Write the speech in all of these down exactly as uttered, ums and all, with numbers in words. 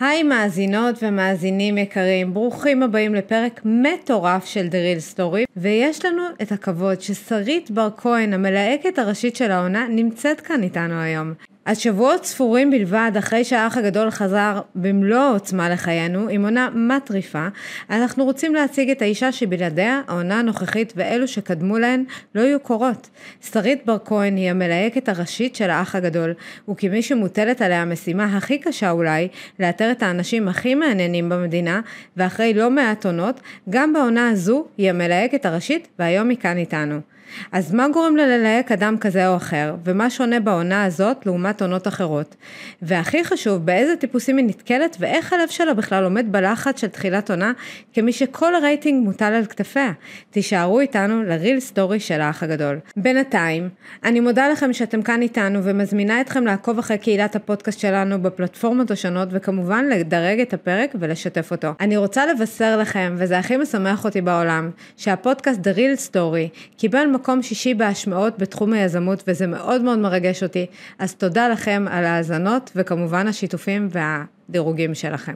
היי מאזינות ומאזינים יקרים, ברוכים הבאים לפרק מטורף של דריל סטורי, ויש לנו את הכבוד ששרית בר-כהן, המלהקת הראשית של העונה, נמצאת כאן איתנו היום. אז שבועות ספורים בלבד אחרי שהאח הגדול חזר במלוא עוצמה לחיינו, עם עונה מטריפה, אנחנו רוצים להציג את האישה שבלעדיה העונה הנוכחית ואלו שקדמו להן לא יהיו קורות. שרית בר-כהן היא המלהקת הראשית של האח הגדול, וכמי שמוטלת עליה המשימה הכי קשה אולי, לאתר את האנשים הכי מעניינים במדינה, ואחרי לא מעט עונות, גם בעונה הזו היא המלהקת הראשית, והיום היא כאן איתנו. אז מה גורם ללהק אדם כזה או אחר, ומה שונה בעונה הזאת לעומת עונות אחרות? והכי חשוב, באיזה טיפוסים היא נתקלת, ואיך הלב שלה בכלל עומד בלחץ של תחילת עונה, כמי שכל הרייטינג מוטל על כתפיה. תישארו איתנו לריל סטורי של האח הגדול. בינתיים, אני מודה לכם שאתם כאן איתנו, ומזמינה אתכם לעקוב אחרי קהילת הפודקאסט שלנו בפלטפורמות השונות, וכמובן לדרג את הפרק ולשתף אותו. אני רוצה לבשר לכם, וזה הכי משמח אותי בעולם, שהפודקאסט דריל סטורי קיבל מקום שישי בהשמעות בתחום היזמות, וזה מאוד מאוד מרגש אותי. אז תודה לכם על ההאזנות, וכמובן השיתופים והדירוגים שלכם.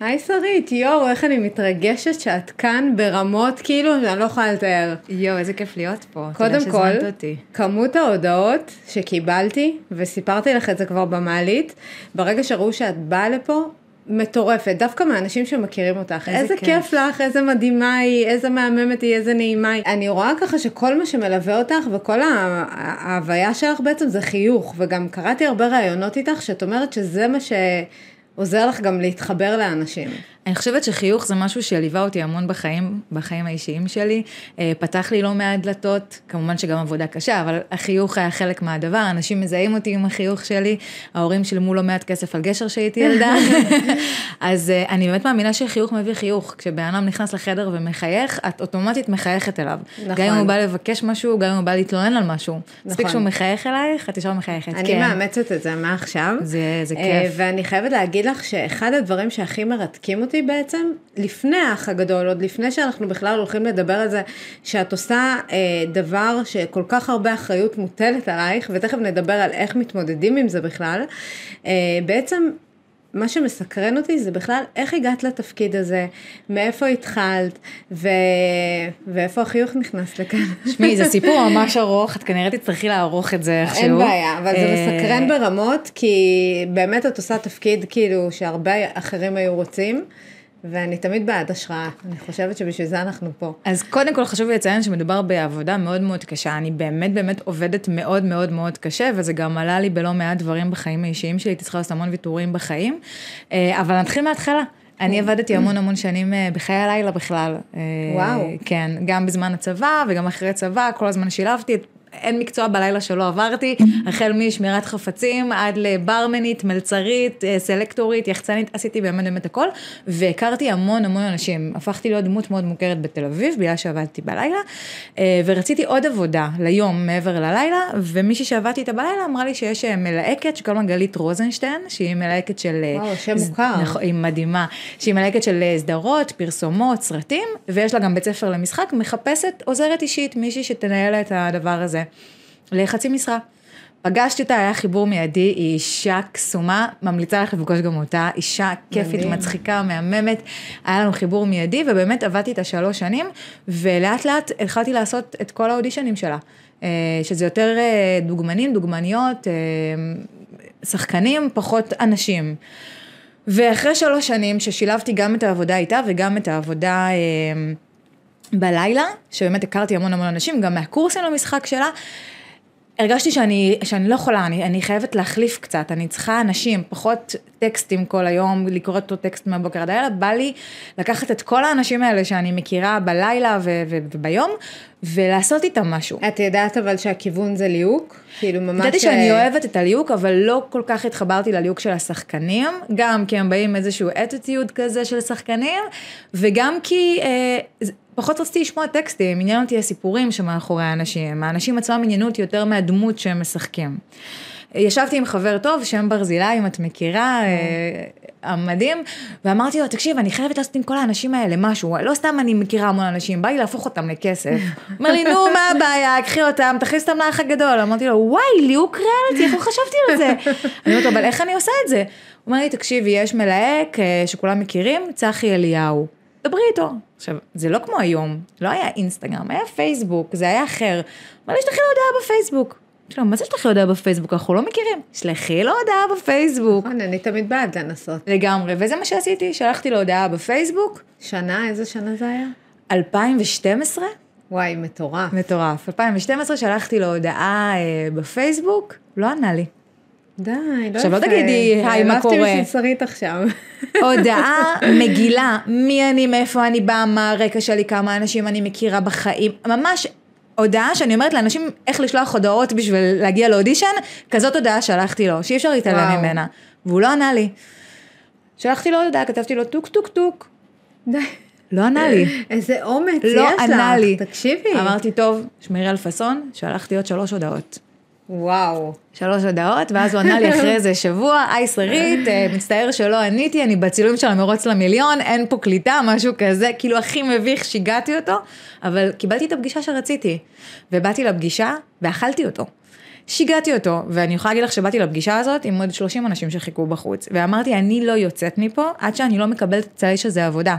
היי שרית, יואו, איך אני מתרגשת שאת כאן ברמות, כאילו אני לא יכולה לתאר. יואו, איזה כיף להיות פה. קודם כל, כמות ההודעות שקיבלתי, וסיפרתי לך את זה כבר במעלית, ברגע שראו שאת באה לפה, מטורפת, דווקא מהאנשים שמכירים אותך. איזה, איזה כיף. כיף לך, איזה מדהימה היא, איזה מהממת היא, איזה נעימה היא. אני רואה ככה שכל מה שמלווה אותך וכל ההוויה שלך בעצם זה חיוך, וגם קראתי הרבה רעיונות איתך שאת אומרת שזה מה שעוזר לך גם להתחבר לאנשים. אני חושבת שחיוך זה משהו שהליווה אותי המון בחיים, בחיים האישיים שלי, פתח לי לא מעט דלתות, כמובן שגם עבודה קשה, אבל החיוך היה חלק מהדבר, אנשים מזהים אותי עם החיוך שלי, ההורים שלמו לא מעט כסף על גשר שהייתי ילדה, אז אני באמת מאמינה שחיוך מביא חיוך, כשבאנם נכנס לחדר ומחייך, את אוטומטית מחייכת אליו, נכון. גם אם הוא בא לבקש משהו, גם אם הוא בא להתלונן על משהו, נכון. מספיק שהוא מחייך אלייך, את ישר מחייכת. אני כן. מאמצת את זה מעכשיו, זה, זה כיף. ואני חייבת להגיד לך שאחד הדברים שהכי מרתקים אותי בעצם, לפני האח הגדול, עוד לפני שאנחנו בכלל הולכים לדבר על זה, שאת עושה אה, דבר שכל כך הרבה אחריות מוטלת עלייך, ותכף נדבר על איך מתמודדים עם זה בכלל. אה, בעצם מה שמסקרן אותי זה בכלל איך הגעת לתפקיד הזה, מאיפה התחלת, ו... ואיפה החיוך נכנס לכאן. שמי, זה סיפור ממש ארוך, את כנראה תצטרכי לערוך את זה איכשהו. אין בעיה, אבל זה מסקרן ברמות, כי באמת את עושה תפקיד כאילו שהרבה אחרים היו רוצים, ואני תמיד בעד השראה, אני חושבת שבשביל זה אנחנו פה. אז קודם כל חשוב לי לציין שמדובר בעבודה מאוד מאוד קשה, אני באמת באמת עובדת מאוד מאוד מאוד קשה, וזה גם עלה לי בלא מעט דברים בחיים האישיים שלי, תצטרך לעשות המון ויתורים בחיים, אבל נתחיל מההתחלה. אני עבדתי המון המון שנים בחיי הלילה בכלל. וואו. כן, גם בזמן הצבא וגם אחרי צבא, כל הזמן שילבתי את... אין מקצוע בלילה שלא עברתי, החל משמירת חפצים, עד לברמנית, מלצרית, סלקטורית, יחצנית, עשיתי באמת באמת הכל, והכרתי המון המון אנשים, הפכתי להיות דמות מאוד מוכרת בתל אביב, בגלל שעבדתי בלילה, ורציתי עוד עבודה ליום מעבר ללילה, ומישהי שעבדתי איתה בלילה אמרה לי שיש מלהקת, שקוראים לה גלית רוזנשטיין, שהיא מלהקת של... וואו, שם מוכר. היא מדהימה, שהיא מלהקת של סדרות, פרסומות, סרטים, ויש לה גם בית ספר למשחק, מחפשת עוזרת אישית, מישהי שתנהל את הדבר הזה. לחצי משרה. פגשתי אותה, היה חיבור מיידי, היא אישה קסומה, ממליצה לך לפגוש גם אותה, אישה כיפית, מצחיקה, מהממת, היה לנו חיבור מיידי, ובאמת עבדתי את השלוש שנים, ולאט לאט התחלתי לעשות את כל האודישנים שלה, שזה יותר דוגמנים, דוגמניות, שחקנים, פחות אנשים. ואחרי שלוש שנים, ששילבתי גם את העבודה איתה, וגם את העבודה... בלילה, שבאמת הכרתי המון המון אנשים, גם מהקורסים למשחק שלה, הרגשתי שאני, שאני לא יכולה, אני, אני חייבת להחליף קצת, אני צריכה אנשים, פחות טקסטים כל היום, לקרוא אותו טקסט מהבוקר עד הלילה, בא לי לקחת את כל האנשים האלה שאני מכירה בלילה ו- ו- וביום, ולעשות איתם משהו. את ידעת אבל שהכיוון זה ליהוק? כאילו ממש... ידעתי שאני אוהבת את הליהוק, אבל לא כל כך התחברתי לליהוק של השחקנים, גם כי הם באים איזשהו אטיטיוד כזה של שחקנים, וגם כי... אה, פחות רציתי לשמוע טקסטים, עניין אותי הסיפורים שמאחורי האנשים, האנשים עצמם עניינו אותי יותר מהדמות שהם משחקים. ישבתי עם חבר טוב, שם ברזילה, אם את מכירה, המדהים, ואמרתי לו, תקשיב, אני חייבת לעשות עם כל האנשים האלה משהו, לא סתם אני מכירה המון אנשים, בא לי להפוך אותם לכסף. אמר לי, נו, מה הבעיה, קחי אותם, תכניס אותם לאח הגדול. אמרתי לו, וואי, לי הוא קריאלתי, איך לא חשבתי על זה? אני אומרת, אבל איך אני עושה את זה? הוא אמר לי, תקשיבי, יש מלהק שכולם מכירים, צחי אליהו. דברי איתו. עכשיו, זה לא כמו היום, לא היה אינסטגרם, היה פייסבוק, זה היה אחר. אבל יש לכם הודעה בפייסבוק. שלא, מה זה שלחי הודעה בפייסבוק? אנחנו לא מכירים. שלחי לו הודעה בפייסבוק. נכון, אני תמיד בעד לנסות. לגמרי, וזה מה שעשיתי, שלחתי לו הודעה בפייסבוק. שנה, איזה שנה זה היה? אלפיים ושתים עשרה. וואי, מטורף. מטורף. אלפיים ושתים עשרה שלחתי לו הודעה בפייסבוק, לא ענה לי. די, לא עכשיו לא תגידי, היי, מה קורה? הלכתי בשביל שרית עכשיו. הודעה מגילה, מי אני, מאיפה אני באה, מה הרקע שלי, כמה אנשים אני מכירה בחיים, ממש הודעה שאני אומרת לאנשים איך לשלוח הודעות בשביל להגיע לאודישן, כזאת הודעה שלחתי לו, שאי אפשר להתעלם ממנה, והוא לא ענה לי. שלחתי לו הודעה, כתבתי לו טוק טוק טוק. די. לא ענה לי. איזה אומץ יש לך. לא ענה לי. תקשיבי. אמרתי, טוב, שמרי על פסון, שלחתי עוד שלוש הודעות. וואו. שלוש הודעות, ואז הוא ענה לי אחרי איזה שבוע, היי שרית, מצטער שלא עניתי, אני בצילום של המרוץ למיליון, אין פה קליטה, משהו כזה, כאילו הכי מביך, שיגעתי אותו, אבל קיבלתי את הפגישה שרציתי, ובאתי לפגישה, ואכלתי אותו. שיגעתי אותו, ואני יכולה להגיד לך שבאתי לפגישה הזאת, עם עוד שלושים אנשים שחיכו בחוץ, ואמרתי, אני לא יוצאת מפה, עד שאני לא מקבלת את הצעה שזה עבודה.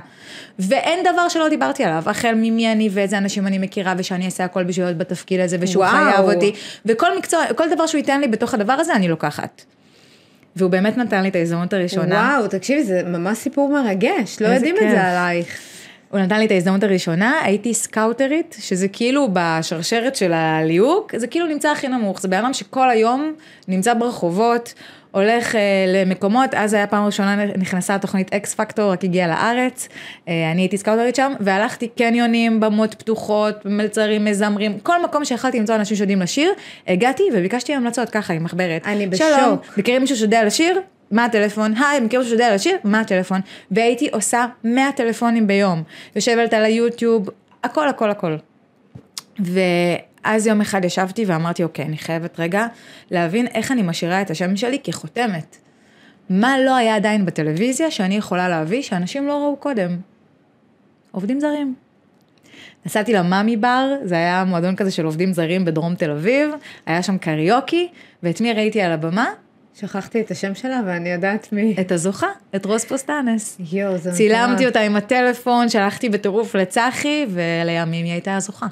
ואין דבר שלא דיברתי עליו, החל ממי אני ואיזה אנשים אני מכירה, ושאני אעשה הכל בשביל להיות בתפקיד הזה, ושהוא חייב אותי, וכל מקצוע, כל דבר שהוא ייתן לי בתוך הדבר הזה, אני לוקחת. והוא באמת נתן לי את ההזדמנות הראשונה. וואו, תקשיבי, זה ממש סיפור מרגש, לא יודעים את זה עלייך. הוא נתן לי את ההזדמנות הראשונה, הייתי סקאוטרית, שזה כאילו בשרשרת של הליהוק, זה כאילו נמצא הכי נמוך, זה בעולם שכל היום נמצא ברחובות, הולך אה, למקומות, אז היה פעם ראשונה נכנסה התוכנית אקס פקטור, רק הגיעה לארץ, אה, אני הייתי סקאוטרית שם, והלכתי קניונים, במות פתוחות, מלצרים, מזמרים, כל מקום שיכלתי למצוא אנשים שיודעים לשיר, הגעתי וביקשתי המלצות ככה, היא מחברת. אני בשוק. שלום, מכירים מישהו שיודע לשיר? מה הטלפון? היי, מכיר משהו שיודע לשיר? מה הטלפון? והייתי עושה מאה טלפונים ביום. יושבת על היוטיוב, הכל, הכל, הכל. ואז יום אחד ישבתי ואמרתי, אוקיי, אני חייבת רגע להבין איך אני משאירה את השם שלי כחותמת. מה לא היה עדיין בטלוויזיה שאני יכולה להביא שאנשים לא ראו קודם? עובדים זרים. נסעתי למאמי בר, זה היה מועדון כזה של עובדים זרים בדרום תל אביב, היה שם קריוקי, ואת מי ראיתי על הבמה? שכחתי את השם שלה, ואני יודעת מי. את הזוכה, את רוס פוסטאנס. יו, זה צילמתי מטורף. אותה עם הטלפון, שלחתי בטירוף לצחי, ולימים היא הייתה הזוכה.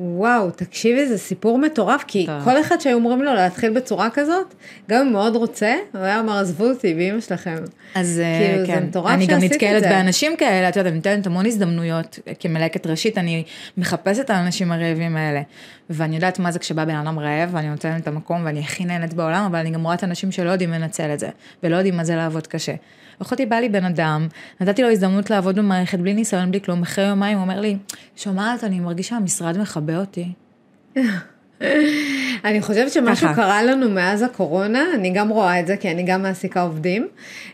וואו, תקשיבי, זה סיפור מטורף, כי טוב. כל אחד שהיו אומרים לו להתחיל בצורה כזאת, גם אם מאוד רוצה, הוא היה אומר, עזבו אותי, באמא שלכם. אז כאילו, כן, אני גם נתקלת באנשים כאלה, את יודעת, אני נותנת המון הזדמנויות, כמלקת ראשית, אני מחפשת את האנשים הרעבים האלה, ואני יודעת מה זה כשבא בן אדם רעב, ואני נותנת את המקום, ואני הכי נהנת בעולם, אבל אני גם רואה את האנשים שלא יודעים לנצל את זה, ולא יודעים מה זה לעבוד קשה. אחותי בא לי בן אדם, נתתי לו הזדמנות לעבוד במערכת, בלי ניסיון, בלי כלום, אחרי יומיים, הוא אומר לי, שומעת, אני מרגישה, המשרד מכבה אותי. אני חושבת שמשהו קרה לנו מאז הקורונה, אני גם רואה את זה, כי אני גם מעסיקה עובדים,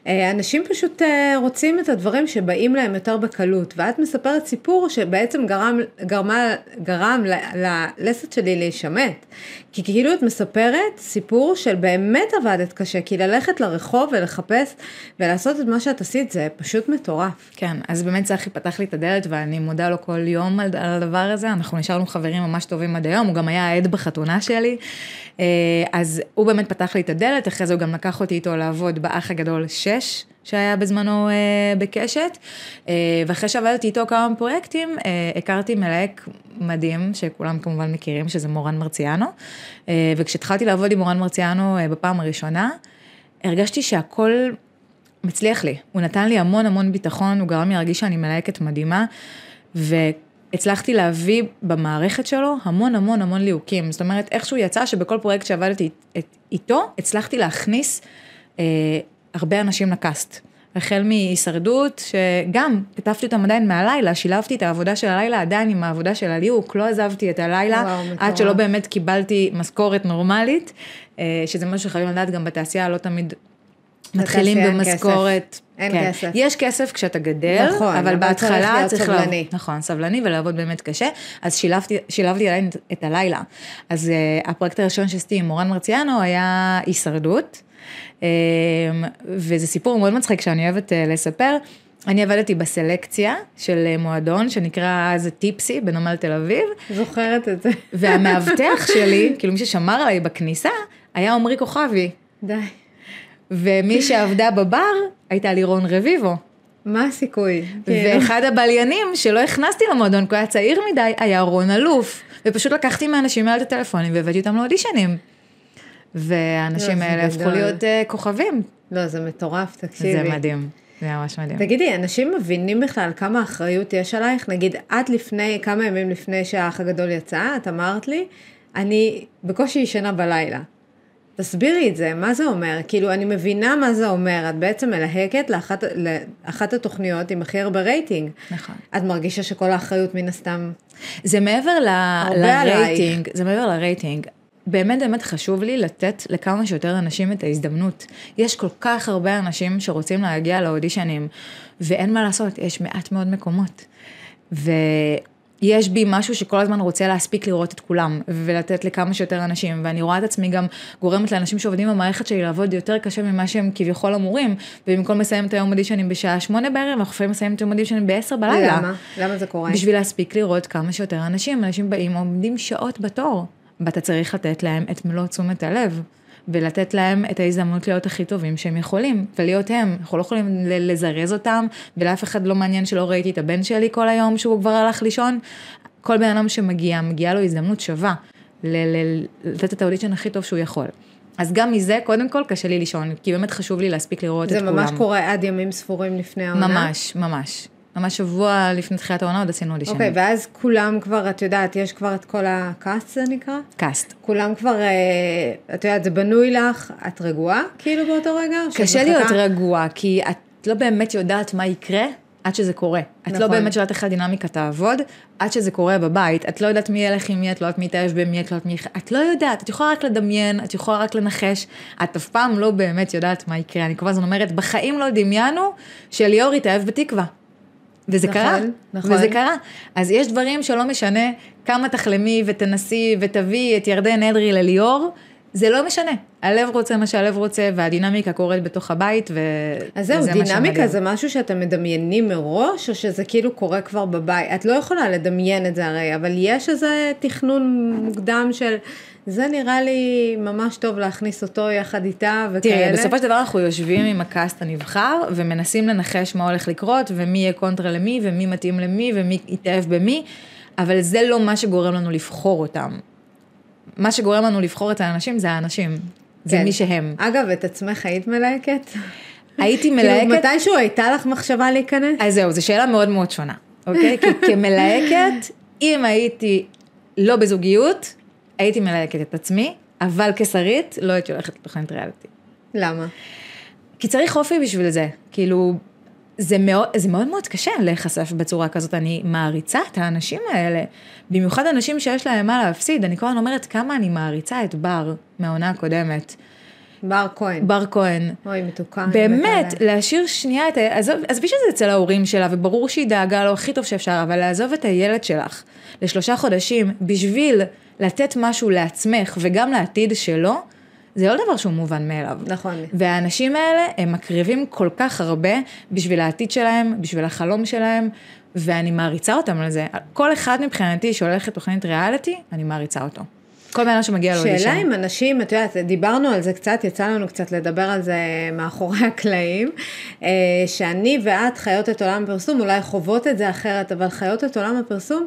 אנשים פשוט רוצים את הדברים שבאים להם יותר בקלות, ואת מספרת סיפור שבעצם גרם, גרמה, גרם ללסת שלי להישמת, כי כאילו את מספרת סיפור של באמת עבדת קשה, כי ללכת לרחוב ולחפש ולעשות את מה שאת עשית, זה פשוט מטורף. כן, אז באמת צחי פתח לי את הדלת, ואני מודה לו כל יום על הדבר הזה, אנחנו נשארנו חברים ממש טובים עד היום, הוא גם היה עד בחתונה שלי, אז הוא באמת פתח לי את הדלת, אחרי זה הוא גם לקח אותי איתו לעבוד באח הגדול שש, שהיה בזמנו בקשת, ואחרי שעבדתי איתו כמה פרויקטים, הכרתי מלהק מדהים, שכולם כמובן מכירים, שזה מורן מרציאנו, וכשהתחלתי לעבוד עם מורן מרציאנו בפעם הראשונה, הרגשתי שהכל מצליח לי, הוא נתן לי המון המון ביטחון, הוא גרם לי להרגיש שאני מלהקת מדהימה, ו הצלחתי להביא במערכת שלו המון המון המון ליהוקים. זאת אומרת, איכשהו יצא שבכל פרויקט שעבדתי איתו, הצלחתי להכניס אה, הרבה אנשים לקאסט. החל מהישרדות, שגם כתבתי אותם עדיין מהלילה, שילבתי את העבודה של הלילה עדיין עם העבודה של הליהוק, לא עזבתי את הלילה, וואו, עד שלא באמת קיבלתי משכורת נורמלית, אה, שזה משהו שחייבים לדעת גם בתעשייה, לא תמיד מתחילים במשכורת. אין כן. כסף. יש כסף כשאתה גדל, נכון, אבל בהתחלה צריך להיות סבלני. לה... נכון, סבלני ולעבוד באמת קשה. אז שילבתי, שילבתי עליי את הלילה. אז uh, הפרויקט הראשון שעשיתי עם מורן מרציאנו היה הישרדות, um, וזה סיפור מאוד מצחיק שאני אוהבת uh, לספר. אני עבדתי בסלקציה של מועדון, שנקרא אז טיפסי, בנמל תל אביב. זוכרת את זה. והמאבטח שלי, כאילו מי ששמר עליי בכניסה, היה עומרי כוכבי. די. ומי שעבדה בבר, הייתה לירון רביבו. מה הסיכוי? ואחד הבליינים שלא הכנסתי למועדון, כי היה צעיר מדי, היה רון אלוף. ופשוט לקחתי מהאנשים האלה את הטלפונים, והבאתי אותם לאודישנים. והאנשים האלה הפכו להיות כוכבים. לא, זה מטורף, תקשיבי. זה מדהים. זה ממש מדהים. תגידי, אנשים מבינים בכלל כמה אחריות יש עלייך? נגיד, את לפני, כמה ימים לפני שהאח הגדול יצא, את אמרת לי, אני בקושי ישנה בלילה. תסבירי את זה, מה זה אומר? כאילו, אני מבינה מה זה אומר. את בעצם מלהקת לאחת, לאחת התוכניות עם הכי הרבה רייטינג. נכון. את מרגישה שכל האחריות מן הסתם... זה מעבר ל... לרייטינג. זה מעבר לרייטינג. באמת באמת חשוב לי לתת לכמה שיותר אנשים את ההזדמנות. יש כל כך הרבה אנשים שרוצים להגיע לאודישנים, ואין מה לעשות, יש מעט מאוד מקומות. ויש בי משהו שכל הזמן רוצה להספיק לראות את כולם, ולתת לכמה שיותר אנשים, ואני רואה את עצמי גם גורמת לאנשים שעובדים במערכת שלי לעבוד יותר קשה ממה שהם כביכול אמורים, ובמקום מסיים את היום אודישנים בשעה שמונה בערב, אנחנו פעמים מסיים את היום אודישנים בעשר בלילה. למה? למה זה קורה? בשביל להספיק לראות כמה שיותר אנשים, אנשים באים, עומדים שעות בתור. ואתה צריך לתת להם את מלוא תשומת הלב, ולתת להם את ההזדמנות להיות הכי טובים שהם יכולים, ולהיות הם. אנחנו לא יכולים לזרז אותם, ולאף אחד לא מעניין שלא ראיתי את הבן שלי כל היום, שהוא כבר הלך לישון. כל בן אדם שמגיע, מגיעה לו הזדמנות שווה, לתת את האודישן הכי טוב שהוא יכול. אז גם מזה, קודם כל, קשה לי לישון, כי באמת חשוב לי להספיק לראות את כולם. זה ממש קורה עד ימים ספורים לפני העונה? ממש, ממש. ממש שבוע לפני תחילת העונה עוד עשינו אודישנים. אוקיי, ואז כולם כבר, את יודעת, יש כבר את כל הקאסט, זה נקרא? קאסט. כולם כבר, את יודעת, זה בנוי לך, את רגועה כאילו באותו רגע? קשה להיות רגועה, כי את לא באמת יודעת מה יקרה עד שזה קורה. את לא באמת יודעת איך הדינמיקה תעבוד, עד שזה קורה בבית. את לא יודעת מי ילך עם מי, את לא יודעת מי תאהב במי, את לא יודעת מי... את לא יודעת, את יכולה רק לדמיין, את יכולה רק לנחש, את אף פעם לא באמת יודעת מה יקרה. אני כבר זאת אומרת, בחיים לא דמיינו שליאור יתאהב בתקווה. וזה נכון, קרה, נכון. וזה קרה. אז יש דברים שלא משנה כמה תחלמי ותנסי ותביא את ירדן הנדרי לליאור, זה לא משנה. הלב רוצה מה שהלב רוצה, והדינמיקה קורית בתוך הבית, ו... אז זהו, דינמיקה זה משהו שאתם מדמיינים מראש, או שזה כאילו קורה כבר בבית? את לא יכולה לדמיין את זה הרי, אבל יש איזה תכנון מוקדם של... זה נראה לי ממש טוב להכניס אותו יחד איתה וכאלה. תראי, בסופו של דבר אנחנו יושבים עם הקאסט הנבחר, ומנסים לנחש מה הולך לקרות, ומי יהיה קונטרה למי, ומי מתאים למי, ומי יתאהב במי, אבל זה לא מה שגורם לנו לבחור אותם. מה שגורם לנו לבחור את האנשים זה האנשים, זה מי שהם. אגב, את עצמך היית מלהקת? הייתי מלהקת. מתישהו הייתה לך מחשבה להיכנס? אז זהו, זו שאלה מאוד מאוד שונה, אוקיי? כי כמלהקת, אם הייתי לא בזוגיות, הייתי מלהקת את עצמי, אבל כשרית לא הייתי הולכת לתוכנית ריאליטי. למה? כי צריך אופי בשביל זה. כאילו, זה מאוד, זה מאוד מאוד קשה להיחשף בצורה כזאת. אני מעריצה את האנשים האלה. במיוחד אנשים שיש להם מה להפסיד. אני כבר אומרת כמה אני מעריצה את בר מהעונה הקודמת. בר כהן. בר כהן. אוי, מתוקה. באמת, להשאיר שנייה את... עזוב, עזבי שזה אצל ההורים שלה, וברור שהיא דאגה לו הכי טוב שאפשר, אבל לעזוב את הילד שלך לשלושה חודשים בשביל לתת משהו לעצמך, וגם לעתיד שלו, זה לא דבר שהוא מובן מאליו. נכון. והאנשים האלה, הם מקריבים כל כך הרבה, בשביל העתיד שלהם, בשביל החלום שלהם, ואני מעריצה אותם על זה. כל אחד מבחינתי שהולך לתוכנית ריאליטי, אני מעריצה אותו. כל מיני שמגיע לאודישן. שאלה עם אנשים, את יודעת, דיברנו על זה קצת, יצא לנו קצת לדבר על זה מאחורי הקלעים, שאני ואת חיות את עולם הפרסום, אולי חוות את זה אחרת, אבל חיות את עולם הפרסום,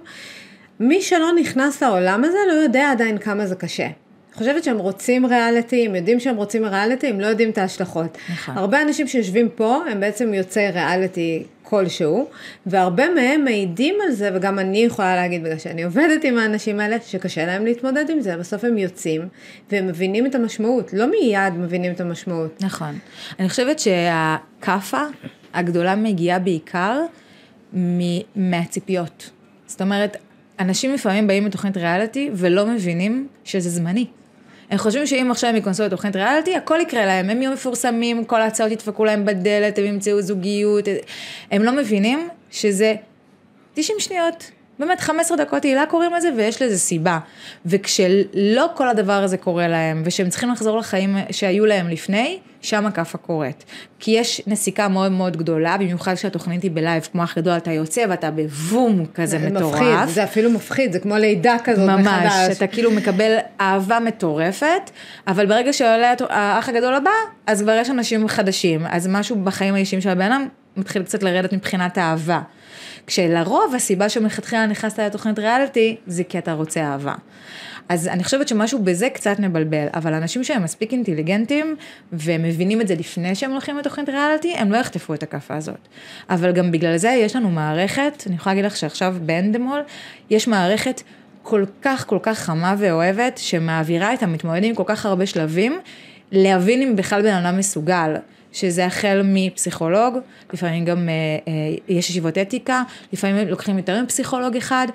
מי שלא נכנס לעולם הזה לא יודע עדיין כמה זה קשה. חושבת שהם רוצים ריאליטי, הם יודעים שהם רוצים ריאליטי, הם לא יודעים את ההשלכות. נכון. הרבה אנשים שיושבים פה, הם בעצם יוצאי ריאליטי כלשהו, והרבה מהם מעידים על זה, וגם אני יכולה להגיד בגלל שאני עובדת עם האנשים האלה, שקשה להם להתמודד עם זה, בסוף הם יוצאים, והם מבינים את המשמעות, לא מיד מבינים את המשמעות. נכון. אני חושבת שהקפה הגדולה מגיעה בעיקר מהציפיות. זאת אומרת, אנשים לפעמים באים מתוכנית ריאליטי ולא מבינים שזה זמני. הם חושבים שאם עכשיו הם יכנסו לתוכנית ריאליטי, הכל יקרה להם, הם יהיו מפורסמים, כל ההצעות ידפקו להם בדלת, הם ימצאו זוגיות, הם לא מבינים שזה תשעים שניות, באמת חמש עשרה דקות תהילה קוראים לזה, ויש לזה סיבה, וכשלא כל הדבר הזה קורה להם, ושהם צריכים לחזור לחיים שהיו להם לפני, שם הקפה קורית, כי יש נסיקה מאוד מאוד גדולה, במיוחד כשהתוכנית היא בלייב, כמו האח הגדול, אתה יוצא ואתה בבום כזה מטורף. מפחיד, זה אפילו מפחיד, זה כמו לידה כזאת מחדש. ממש, אתה כאילו מקבל אהבה מטורפת, אבל ברגע שעולה האח הגדול הבא, אז כבר יש אנשים חדשים, אז משהו בחיים האישיים של הבינם, מתחיל קצת לרדת מבחינת האהבה. כשלרוב הסיבה שמלכתחילה נכנסת לתוכנית ריאליטי, זה כי אתה רוצה אהבה. אז אני חושבת שמשהו בזה קצת מבלבל, אבל אנשים שהם מספיק אינטליגנטים, ומבינים את זה לפני שהם הולכים לתוכנית ריאליטי, הם לא יחטפו את הקפה הזאת. אבל גם בגלל זה יש לנו מערכת, אני יכולה להגיד לך שעכשיו באנדמול, יש מערכת כל כך כל כך חמה ואוהבת, שמעבירה את המתמודדים כל כך הרבה שלבים, להבין אם בכלל בן אדם מסוגל, שזה החל מפסיכולוג, לפעמים גם אה, אה, יש ישיבות אתיקה, לפעמים לוקחים יותר מפסיכולוג אחד,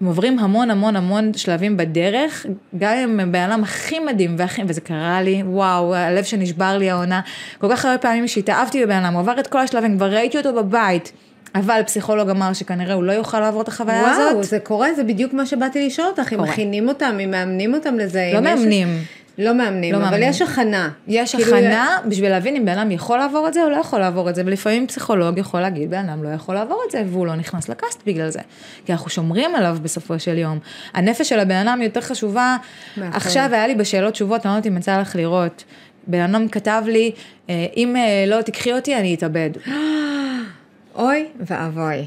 הם עוברים המון המון המון שלבים בדרך, גם עם בעלם הכי מדהים, והכי, וזה קרה לי, וואו, הלב שנשבר לי העונה, כל כך הרבה פעמים שהתאהבתי בבעלם, הוא עבר את כל השלבים, כבר ראיתי אותו בבית, אבל פסיכולוג אמר שכנראה הוא לא יוכל לעבור את החוויה וואו, הזאת. וואו, זה קורה, זה בדיוק מה שבאתי לשאול אותך, אם מכינים אותם, אם מאמנים אותם לזה. לא מאמנים. לא מאמנים, לא אבל מאמנים. יש הכנה. יש כאילו הכנה י... בשביל להבין אם בעלם יכול לעבור את זה או לא יכול לעבור את זה, ולפעמים פסיכולוג יכול להגיד, בעלם לא יכול לעבור את זה, והוא לא נכנס לקאסט בגלל זה, כי אנחנו שומרים עליו בסופו של יום. הנפש של הבעלם יותר חשובה, מאחור. עכשיו היה לי בשאלות תשובות, אני לא יודעת אם יצא לך לראות, בעלם כתב לי, אם לא תקחי אותי אני אתאבד. אוי ואבוי.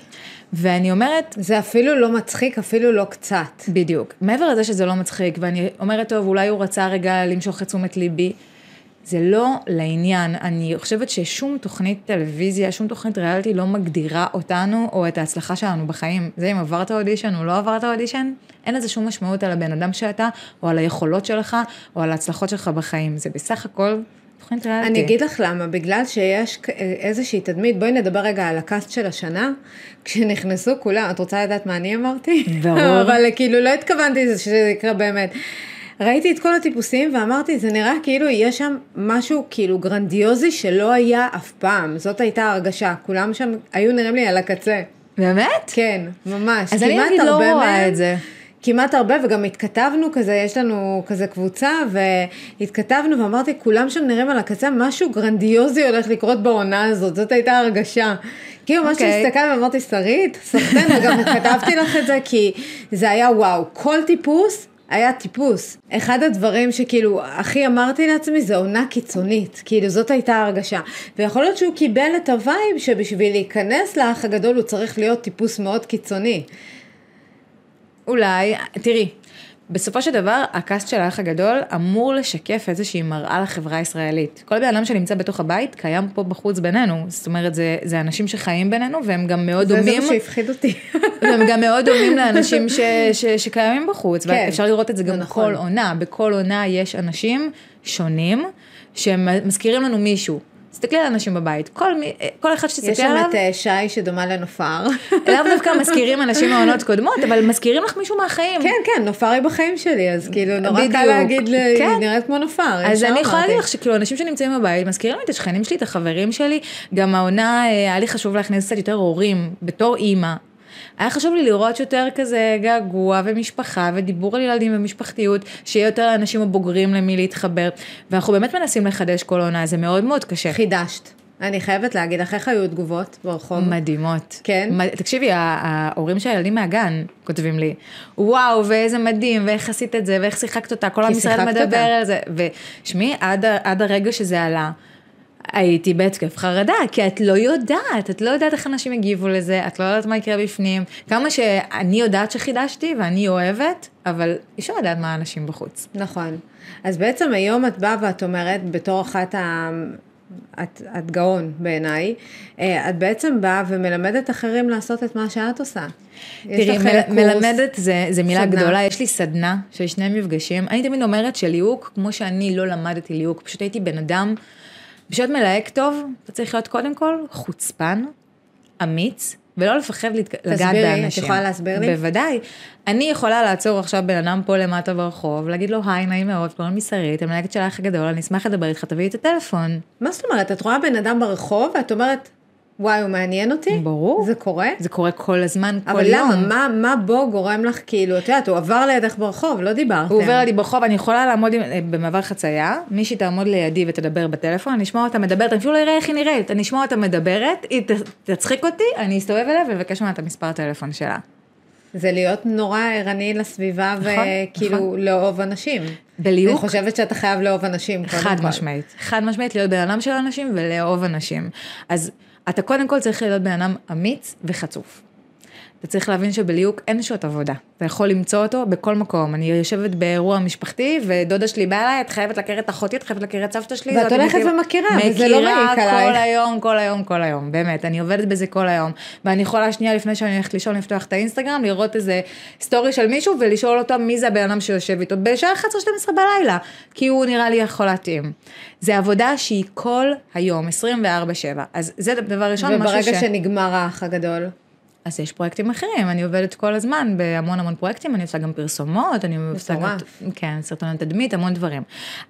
ואני אומרת, זה אפילו לא מצחיק, אפילו לא קצת. בדיוק. מעבר לזה שזה לא מצחיק, ואני אומרת, טוב, אולי הוא רצה רגע למשוך את תשומת ליבי, זה לא לעניין. אני חושבת ששום תוכנית טלוויזיה, שום תוכנית ריאליטי לא מגדירה אותנו, או את ההצלחה שלנו בחיים. זה אם עברת אודישן או לא עברת אודישן, אין לזה שום משמעות על הבן אדם שאתה, או על היכולות שלך, או על ההצלחות שלך בחיים. זה בסך הכל... אני אגיד לך למה, בגלל שיש איזושהי תדמית, בואי נדבר רגע על הקאסט של השנה, כשנכנסו כולם, את רוצה לדעת מה אני אמרתי? ברור. אבל כאילו לא התכוונתי שזה יקרה באמת. ראיתי את כל הטיפוסים ואמרתי, זה נראה כאילו יש שם משהו כאילו גרנדיוזי שלא היה אף פעם, זאת הייתה הרגשה, כולם שם היו נראים לי על הקצה. באמת? כן, ממש. אז אני אגיד לא רואה את זה. כמעט הרבה, וגם התכתבנו כזה, יש לנו כזה קבוצה, והתכתבנו ואמרתי, כולם שם נראים על הקצה, משהו גרנדיוזי הולך לקרות בעונה הזאת, זאת הייתה הרגשה. כאילו משהו הסתכל ואמרתי, שרית, סחטן, וגם כתבתי לך את זה, כי זה היה וואו, כל טיפוס היה טיפוס. אחד הדברים שכאילו, הכי אמרתי לעצמי, זה עונה קיצונית, כאילו זאת הייתה הרגשה. ויכול להיות שהוא קיבל את הווייב, שבשביל להיכנס לאח הגדול, הוא צריך להיות טיפוס מאוד קיצוני. אולי, תראי, בסופו של דבר, הקאסט של האח הגדול אמור לשקף איזושהי מראה לחברה הישראלית. כל בעלם שנמצא בתוך הבית קיים פה בחוץ בינינו, זאת אומרת, זה, זה אנשים שחיים בינינו, והם גם מאוד זה דומים... זה זה שהפחיד אותי. והם גם מאוד דומים לאנשים ש, ש, שקיימים בחוץ, כן. ואפשר לראות את זה גם נכון. בכל עונה. בכל עונה יש אנשים שונים שמזכירים לנו מישהו. תסתכלי על אנשים בבית, כל, מי, כל אחד שתסתכל עליו... יש שם את שי שדומה לנופר. אליו דווקא מזכירים אנשים מעונות קודמות, אבל מזכירים לך מישהו מהחיים. כן, כן, נופר היא בחיים שלי, אז כאילו נורא בדיוק. קל להגיד, כן. היא נראית כמו נופר. אז אני יכולה להגיד לך שכאילו אנשים שנמצאים בבית, מזכירים לי את השכנים שלי, את החברים שלי, גם העונה, היה לי חשוב להכניס קצת יותר הורים, בתור אימא. היה חשוב לי לראות יותר כזה געגוע ומשפחה ודיבור על ילדים ומשפחתיות, שיהיה יותר לאנשים הבוגרים למי להתחבר, ואנחנו באמת מנסים לחדש כל עונה, זה מאוד מאוד קשה. חידשת. אני חייבת להגיד, אחריך היו תגובות ברחוב. מדהימות. כן. תקשיבי, ההורים של הילדים מהגן כותבים לי, וואו, ואיזה מדהים, ואיך עשית את זה, ואיך שיחקת אותה, כל המשרד מדבר על זה. ושמי, עד הרגע שזה עלה, הייתי בהתקף חרדה, כי את לא יודעת, את לא יודעת איך אנשים הגיבו לזה, את לא יודעת מה יקרה בפנים, כמה שאני יודעת שחידשתי ואני אוהבת, אבל איש לא יודעת מה האנשים בחוץ. נכון. אז בעצם היום את באה ואת אומרת, בתור אחת ה... את, את גאון בעיניי, את בעצם באה ומלמדת אחרים לעשות את מה שאת עושה. תראי, מ- מלמדת זה, זה מילה סדנה. גדולה, יש לי סדנה של שני מפגשים, אני תמיד אומרת שליהוק, כמו שאני לא למדתי ליהוק, פשוט הייתי בן אדם, בשביל מלהק טוב, אתה צריך להיות קודם כל חוצפן, אמיץ, ולא לפחד לגעת באנשים. את יכולה להסביר לי? בוודאי. אני יכולה לעצור עכשיו בן אדם פה למטה ברחוב, להגיד לו, היי, נעים מאוד, קוראים לי שרית, המנהגת של האח הגדול, אני אשמח לדבר איתך, תביאי את הטלפון. מה זאת אומרת? את רואה בן אדם ברחוב, ואת אומרת, וואי, הוא מעניין אותי? ברור. זה קורה? זה קורה כל הזמן, כל יום. אבל למה? מה, מה בו גורם לך כאילו? אתה יודעת, הוא עבר לידך ברחוב, לא דיברתם. הוא עובר לידי ברחוב, אני יכולה לעמוד במעבר חצייה, מישהי תעמוד לידי ותדבר בטלפון, אני אשמע אותה מדברת, אני אפילו לא אראה איך היא נראית, אני אשמע אותה מדברת, היא תצחיק אותי, אני אסתובב אליה ובקש ממנה את המספר הטלפון שלה. זה להיות נורא ערני לסביבה וכאילו לאהוב אנשים. בליוק. אני חושבת שאתה חייב לאהוב אנשים. חד משמעית. חד משמעית להיות בן אדם של אנשים ולאהוב אנשים. אז אתה קודם כל צריך להיות בן אדם אמיץ וחצוף. אתה צריך להבין שבליוק אין שעות עבודה. אתה יכול למצוא אותו בכל מקום. אני יושבת באירוע משפחתי, ודודה שלי באה אליי, את חייבת להכיר את אחותי, את חייבת להכיר את סבתא שלי. ואת הולכת ומכירה, וזה לא מעיק עליי. מכירה כל היום, כל היום, כל היום. באמת, אני עובדת בזה כל היום. ואני יכולה שנייה לפני שאני הולכת לישון, לפתוח את האינסטגרם, לראות איזה סטורי של מישהו, ולשאול אותו מי זה הבן אדם שיושב איתו בשעה אחת עשרה שתים עשרה בלילה, כי הוא נראה לי יכול להתאים. זה עבודה שהיא כל היום, עשרים וארבע שבע. אז זה דבר ראשון, וברגע שנגמר האח הגדול. אז יש פרויקטים אחרים, אני עובדת כל הזמן בהמון המון פרויקטים, אני עושה גם פרסומות, אני עושה גם, כן, סרטונות תדמית, המון דברים.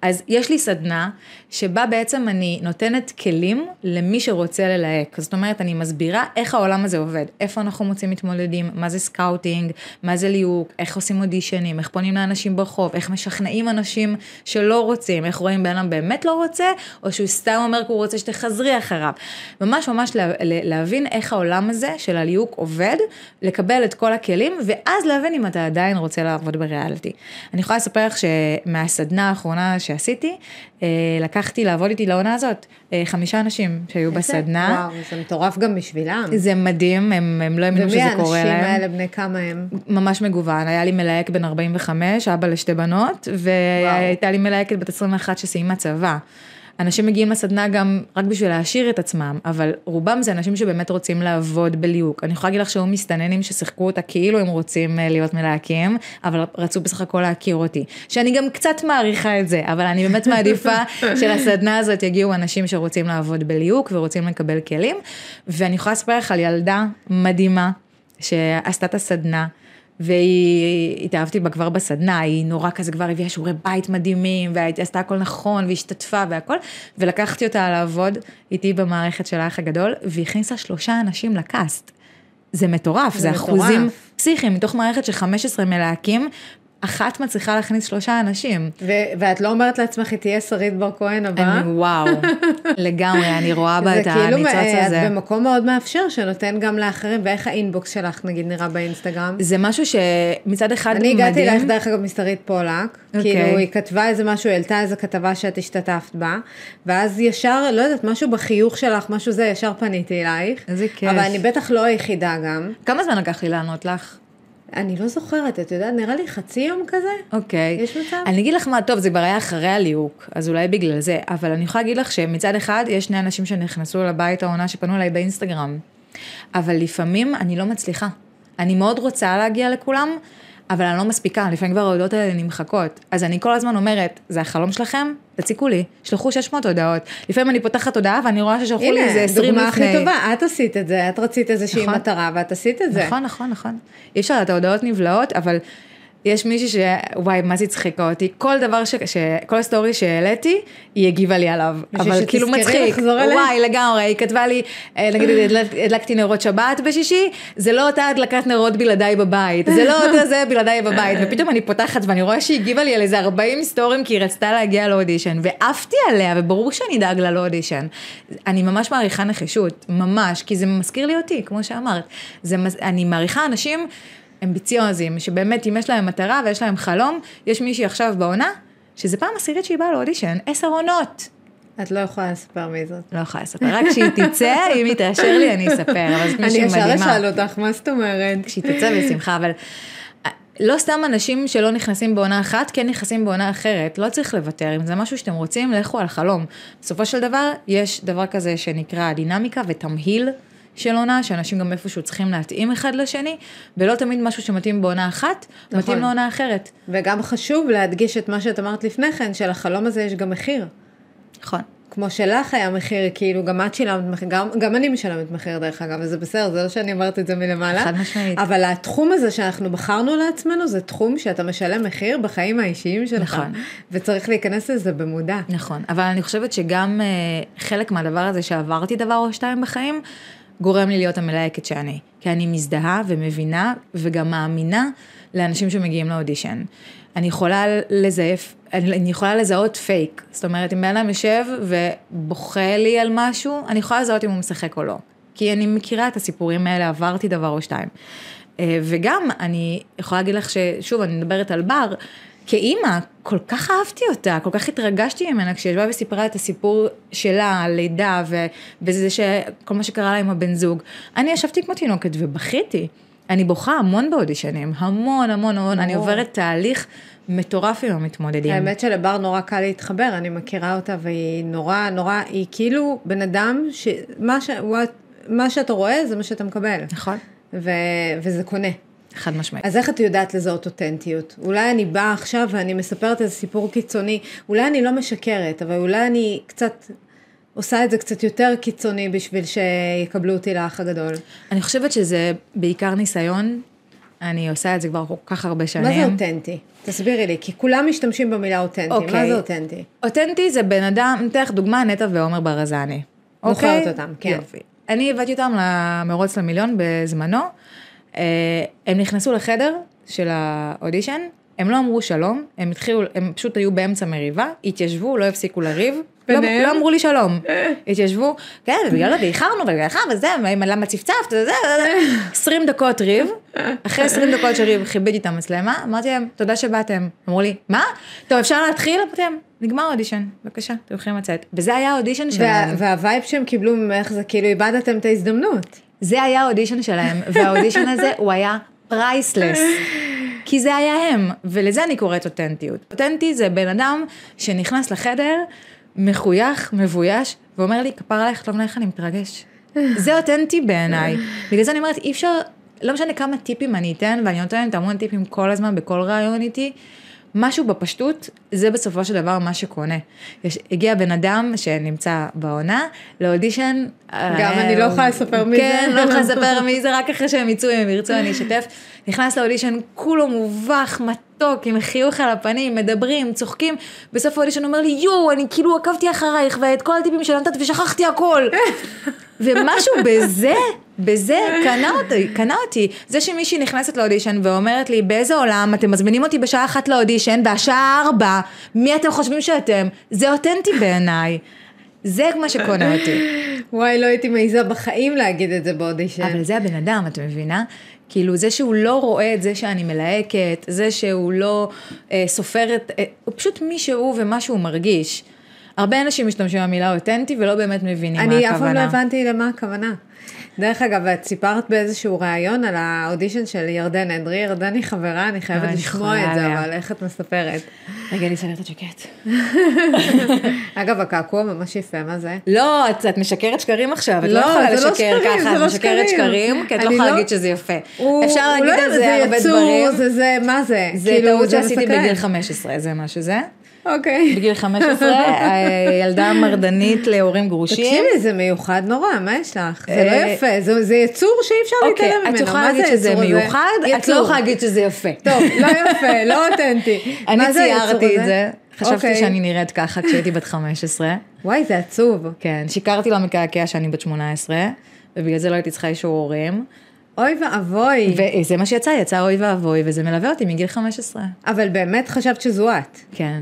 אז יש לי סדנה שבה בעצם אני נותנת כלים למי שרוצה ללהק, זאת אומרת, אני מסבירה איך העולם הזה עובד, איפה אנחנו מוצאים מתמודדים, מה זה סקאוטינג, מה זה ליוק, איך עושים אודישנים, איך פונים לאנשים ברחוב, איך משכנעים אנשים שלא רוצים, איך רואים בן אדם באמת לא רוצה, או שהוא סתם אומר שהוא רוצה שתחזרי אחריו. ממש ממש להבין איך העולם הזה של הליוק עובד, לקבל את כל הכלים, ואז להבין אם אתה עדיין רוצה לעבוד בריאליטי. אני יכולה לספר לך שמהסדנה האחרונה שעשיתי, לקחתי לעבוד איתי לעונה הזאת, חמישה אנשים שהיו בסדנה. וואו, זה מטורף גם בשבילם. זה מדהים, הם, הם לא יאמינו שזה קורה להם. ומי האנשים האלה, בני כמה הם? ממש מגוון, היה לי מלהק בן ארבעים וחמש, אבא לשתי בנות, והייתה לי מלהקת בת עשרים ואחת שסיימה צבא. אנשים מגיעים לסדנה גם רק בשביל להשאיר את עצמם, אבל רובם זה אנשים שבאמת רוצים לעבוד בליוק. אני יכולה להגיד לך שהיו מסתננים ששיחקו אותה כאילו הם רוצים להיות מלהקים, אבל רצו בסך הכל להכיר אותי. שאני גם קצת מעריכה את זה, אבל אני באמת מעדיפה שלסדנה הזאת יגיעו אנשים שרוצים לעבוד בליוק ורוצים לקבל כלים, ואני יכולה לספר לך על ילדה מדהימה שעשתה את הסדנה, והיא התאהבתי בה כבר בסדנה, היא נורא כזה כבר הביאה שיעורי בית מדהימים, והיא עשתה הכל נכון, והשתתפה והכל, ולקחתי אותה לעבוד איתי במערכת של האח הגדול, והכניסה שלושה אנשים לקאסט. זה מטורף, זה, זה מטורף. אחוזים פסיכיים, מתוך מערכת של חמש עשרה מלהקים, אחת מצליחה להכניס שלושה אנשים. ו- ואת לא אומרת לעצמך, היא תהיה שרית בר-כהן הבאה? אני וואו, לגמרי, אני רואה בה את כאילו הניצוץ הזה. זה כאילו, את במקום מאוד מאפשר, שנותן גם לאחרים, ואיך האינבוקס שלך, נגיד, נראה באינסטגרם? זה משהו שמצד אחד אני מדהים. אני הגעתי אלייך דרך אגב מסתרית פולק, okay. כאילו היא כתבה איזה משהו, העלתה איזה כתבה שאת השתתפת בה, ואז ישר, לא יודעת, משהו בחיוך שלך, משהו זה, ישר פניתי אלייך. איזה כיף. אבל אני בטח לא היחידה גם. כמה זמן לקח לי לענות לך? אני לא זוכרת, את יודעת, נראה לי חצי יום כזה. אוקיי. יש מצב? אני אגיד לך מה, טוב, זה בריא אחרי הליוק, אז אולי בגלל זה, אבל אני יכולה להגיד לך שמצד אחד, יש שני אנשים שנכנסו לבית העונה שפנו אליי באינסטגרם, אבל לפעמים אני לא מצליחה. אני מאוד רוצה להגיע לכולם, אבל אני לא מספיקה, לפעמים כבר ההודעות האלה נמחקות. אז אני כל הזמן אומרת, זה החלום שלכם? תציקו לי, שלחו שש מאות הודעות. לפעמים אני פותחת הודעה, ואני רואה ששלחו לי איזה עשרים לפני. הנה, דוגמה הכי טובה, את עשית את זה, את רצית איזושהי מטרה, ואת עשית את זה. נכון, נכון, נכון. אי אפשר, את ההודעות נבלעות, אבל יש מישהי ש... וואי, מה זה צחיקה אותי? כל דבר ש... ש... כל הסטורי שהעליתי, היא הגיבה לי עליו. אבל כאילו מצחיק. וואי, לגמרי. היא כתבה לי, נגיד, הדלקתי נרות שבת בשישי, זה לא אותה הדלקת נרות בלעדיי בבית. זה לא אותה זה בלעדיי בבית. ופתאום אני פותחת ואני רואה שהיא הגיבה לי על איזה ארבעים סטורים, כי היא רצתה להגיע לאודישן. ואפתי עליה, וברור שאני דאג לה לאודישן. אני ממש מעריכה נחישות, ממש, כי זה מזכיר לי אותי, כמו שאמרת. זה... אני מעריכה אנשים הם ביציוזים, שבאמת אם יש להם מטרה ויש להם חלום, יש מישהי עכשיו בעונה, שזה פעם עשירית שהיא באה לאודישן, עשר עונות. את לא יכולה לספר מי זאת. לא יכולה לספר, רק כשהיא תצא, אם היא תאשר לי, אני אספר, אבל זאת מישהי מדהימה. אני אשאר לשאל אותך, מה זאת אומרת? כשהיא תצא בשמחה, אבל לא סתם אנשים שלא נכנסים בעונה אחת, כן נכנסים בעונה אחרת, לא צריך לוותר, אם זה משהו שאתם רוצים, לכו על חלום. בסופו של דבר, יש דבר כזה שנקרא דינמיקה ותמהיל של עונה, שאנשים גם איפשהו צריכים להתאים אחד לשני, ולא תמיד משהו שמתאים בעונה אחת, נכון. מתאים לעונה אחרת. וגם חשוב להדגיש את מה שאת אמרת לפני כן, שלחלום הזה יש גם מחיר. נכון. כמו שלך היה מחיר, כאילו גם את שילמת מחיר, גם, גם אני משלמת מחיר דרך אגב, וזה בסדר, זה לא שאני אמרת את זה מלמעלה. חד משמעית. אבל התחום הזה שאנחנו בחרנו לעצמנו, זה תחום שאתה משלם מחיר בחיים האישיים שלך. נכון. וצריך להיכנס לזה במודע. נכון, אבל אני חושבת שגם uh, חלק מהדבר הזה שעברתי דבר או שתיים בחיים, גורם לי להיות המלהקת שאני. כי אני מזדהה ומבינה וגם מאמינה לאנשים שמגיעים לאודישן. אני יכולה לזייף, אני יכולה לזהות פייק. זאת אומרת, אם בן אדם יושב ובוכה לי על משהו, אני יכולה לזהות אם הוא משחק או לא. כי אני מכירה את הסיפורים האלה, עברתי דבר או שתיים. וגם אני יכולה להגיד לך ששוב, אני מדברת על בר, כאימא, כל כך אהבתי אותה, כל כך התרגשתי ממנה, כשישבה וסיפרה את הסיפור שלה, הלידה, וזה שכל מה שקרה לה עם הבן זוג. אני ישבתי כמו תינוקת ובכיתי. אני בוכה המון באודישנים, המון, המון, המון. אני עוברת תהליך מטורף עם המתמודדים. האמת שלבר נורא קל להתחבר, אני מכירה אותה, והיא נורא, נורא, היא כאילו בן אדם, מה שאתה רואה זה מה שאתה מקבל. נכון. וזה קונה. חד משמעית. אז איך את יודעת לזהות אותנטיות? אולי אני באה עכשיו ואני מספרת איזה סיפור קיצוני, אולי אני לא משקרת, אבל אולי אני קצת עושה את זה קצת יותר קיצוני בשביל שיקבלו אותי לאח הגדול. אני חושבת שזה בעיקר ניסיון, אני עושה את זה כבר כל כך הרבה שנים. מה זה אותנטי? תסבירי לי, כי כולם משתמשים במילה אותנטי. אוקיי. מה זה אותנטי? אותנטי זה בן אדם, אני אתן לך דוגמה, נטה ועומר ברזני. אוקיי? זוכרת אותם, כן. יופי. אני הבאתי אותם למרוץ למיליון בזמנו, הם נכנסו לחדר של האודישן, הם לא אמרו שלום, הם התחילו, הם פשוט היו באמצע מריבה, התיישבו, לא הפסיקו לריב, לא, לא אמרו לי שלום, התיישבו, כן, בגלל לא, ואיחרנו, ואיחר, וזה, למה צפצפת, וזה, עשרים דקות ריב, אחרי עשרים דקות של ריב, חיבדתי את המצלמה, אמרתי להם, תודה שבאתם, אמרו לי, מה? טוב, אפשר להתחיל? אמרתי להם, נגמר האודישן, בבקשה, אתם יכולים לצאת, וזה היה האודישן שלנו. והווייב שהם קיבלו ממך, זה כאילו איבדתם את ההזדמנות. זה היה האודישן שלהם, והאודישן הזה הוא היה פרייסלס, כי זה היה הם, ולזה אני קוראת אותנטיות. אותנטי זה בן אדם שנכנס לחדר, מחוייך, מבויש, ואומר לי, כפר עליך, לא מלאך, אני מתרגש. זה אותנטי בעיניי. בגלל זה אני אומרת, אי אפשר, לא משנה כמה טיפים אני אתן, ואני נותן את המון טיפים כל הזמן, בכל רעיון איתי, משהו בפשטות, זה בסופו של דבר מה שקונה. יש, הגיע בן אדם שנמצא בעונה, לאודישן... גם אה, אני לא יכולה לספר מי כן, זה. לא יכולה לספר מי זה, רק אחרי שהם יצאו, אם ירצו, אני אשתף. נכנס לאודישן, כולו מובח, מתוק, עם חיוך על הפנים, מדברים, צוחקים. בסוף האודישן אומר לי, יו, אני כאילו עקבתי אחרייך, ואת כל הטיפים שלנתת, ושכחתי הכל. ומשהו בזה, בזה קנה אותי, קנה אותי. זה שמישהי נכנסת לאודישן ואומרת לי, באיזה עולם אתם מזמינים אותי בשעה אחת לאודישן, והשעה ארבע, מי אתם חושבים שאתם? זה אותנטי בעיניי. זה מה שקונה אותי. וואי, לא הייתי מעיזה בחיים להגיד את זה באודישן. אבל זה הבן אדם, את מבינה? כאילו, זה שהוא לא רואה את זה שאני מלהקת, זה שהוא לא אה, סופרת, אה, הוא פשוט מי שהוא ומה שהוא מרגיש. הרבה אנשים משתמשים במילה אותנטי ולא באמת מבינים מה הכוונה. אני אף פעם לא הבנתי למה הכוונה. דרך אגב, את סיפרת באיזשהו רעיון על האודישן של ירדן הנדרי. ירדן היא חברה, אני חייבת לשמוע את זה, אבל איך את מספרת? רגע, אני אסלח את השקט. אגב, הקעקוע ממש יפה, מה זה? לא, את משקרת שקרים עכשיו, את לא יכולה לשקר ככה, את משקרת שקרים, כי את לא יכולה להגיד שזה יפה. אפשר להגיד על זה הרבה דברים. מה זה? זה טעות שעשיתי בגיל חמש עשרה, זה מה שזה. אוקיי. בגיל חמש עשרה, הילדה מרדנית להורים גרושים. תקשיבי, זה מיוחד נורא, מה יש לך? זה לא יפה, זה יצור שאי אפשר להתעלם ממנו. את יכולה להגיד שזה מיוחד, את לא יכולה להגיד שזה יפה. טוב, לא יפה, לא אותנטי. אני ציירתי את זה, חשבתי שאני נראית ככה כשהייתי בת חמש עשרה. וואי, זה עצוב. כן, שיקרתי לה מקעקע שאני בת שמונה עשרה, ובגלל זה לא הייתי צריכה אישור הורים. אוי ואבוי. וזה מה שיצא, יצא אוי ואבוי, וזה מלווה אותי מגיל חמש עשרה. אבל באמת חשבת שזו את. כן.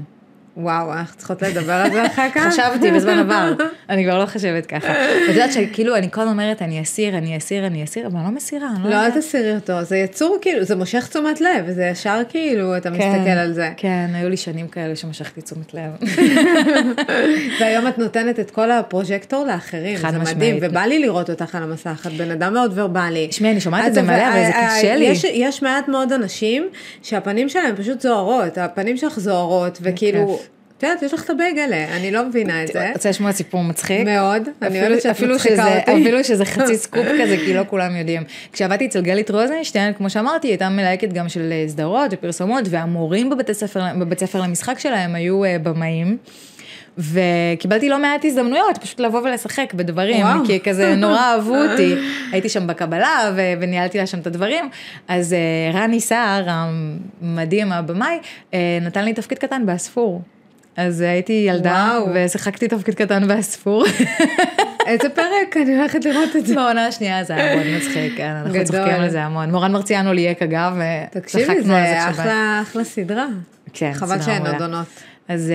וואו, אנחנו צריכות לדבר על זה אחר כך? חשבתי בזמן עבר, אני כבר לא חשבת ככה. את יודעת שכאילו אני כל אומרת, אני אסיר, אני אסיר, אני אסיר, אבל אני לא מסירה. לא, אל תסירי אותו, זה יצור כאילו, זה מושך תשומת לב, זה ישר כאילו, אתה מסתכל על זה. כן, היו לי שנים כאלה שמשכתי תשומת לב. והיום את נותנת את כל הפרוז'קטור לאחרים, זה מדהים, ובא לי לראות אותך על המסך, את בן אדם מאוד ורבלי. שמי, אני שומעת את זה מלא, אבל זה קשה לי. יש מעט מאוד אנשים שהפנים שלהם פשוט זוהרות, הפנים שלך זוהרות, וכאילו תראה, יש לך את הבגלה, אני לא מבינה את זה. רוצה לשמוע סיפור מצחיק? מאוד, אני אוהבת שאת מצחיקה אותי. אפילו שזה חצי סקופ כזה, כי לא כולם יודעים. כשעבדתי אצל גלית רוזנשטיין, כמו שאמרתי, הייתה מלהקת גם של סדרות ופרסומות, והמורים בבית הספר למשחק שלהם היו במאים, וקיבלתי לא מעט הזדמנויות, פשוט לבוא ולשחק בדברים, וואו. כי כזה נורא אהבו אותי, הייתי שם בקבלה ו- וניהלתי לה שם את הדברים, אז uh, רני שר, המדהים הבמאי, uh, נתן לי תפקיד קטן באספור, אז הייתי ילדה, וואו. ושחקתי תפקיד קטן באספור. איזה פרק, אני הולכת לראות את זה. בעונה השנייה זה היה מאוד מצחיק, אנחנו צוחקים לזה המון. מורן מרציאנו ליהק אגב, תקשיבי, זה אחלה, אחלה סדרה. כן, סדרה מעולה. חבל שהן עוד עונות. אז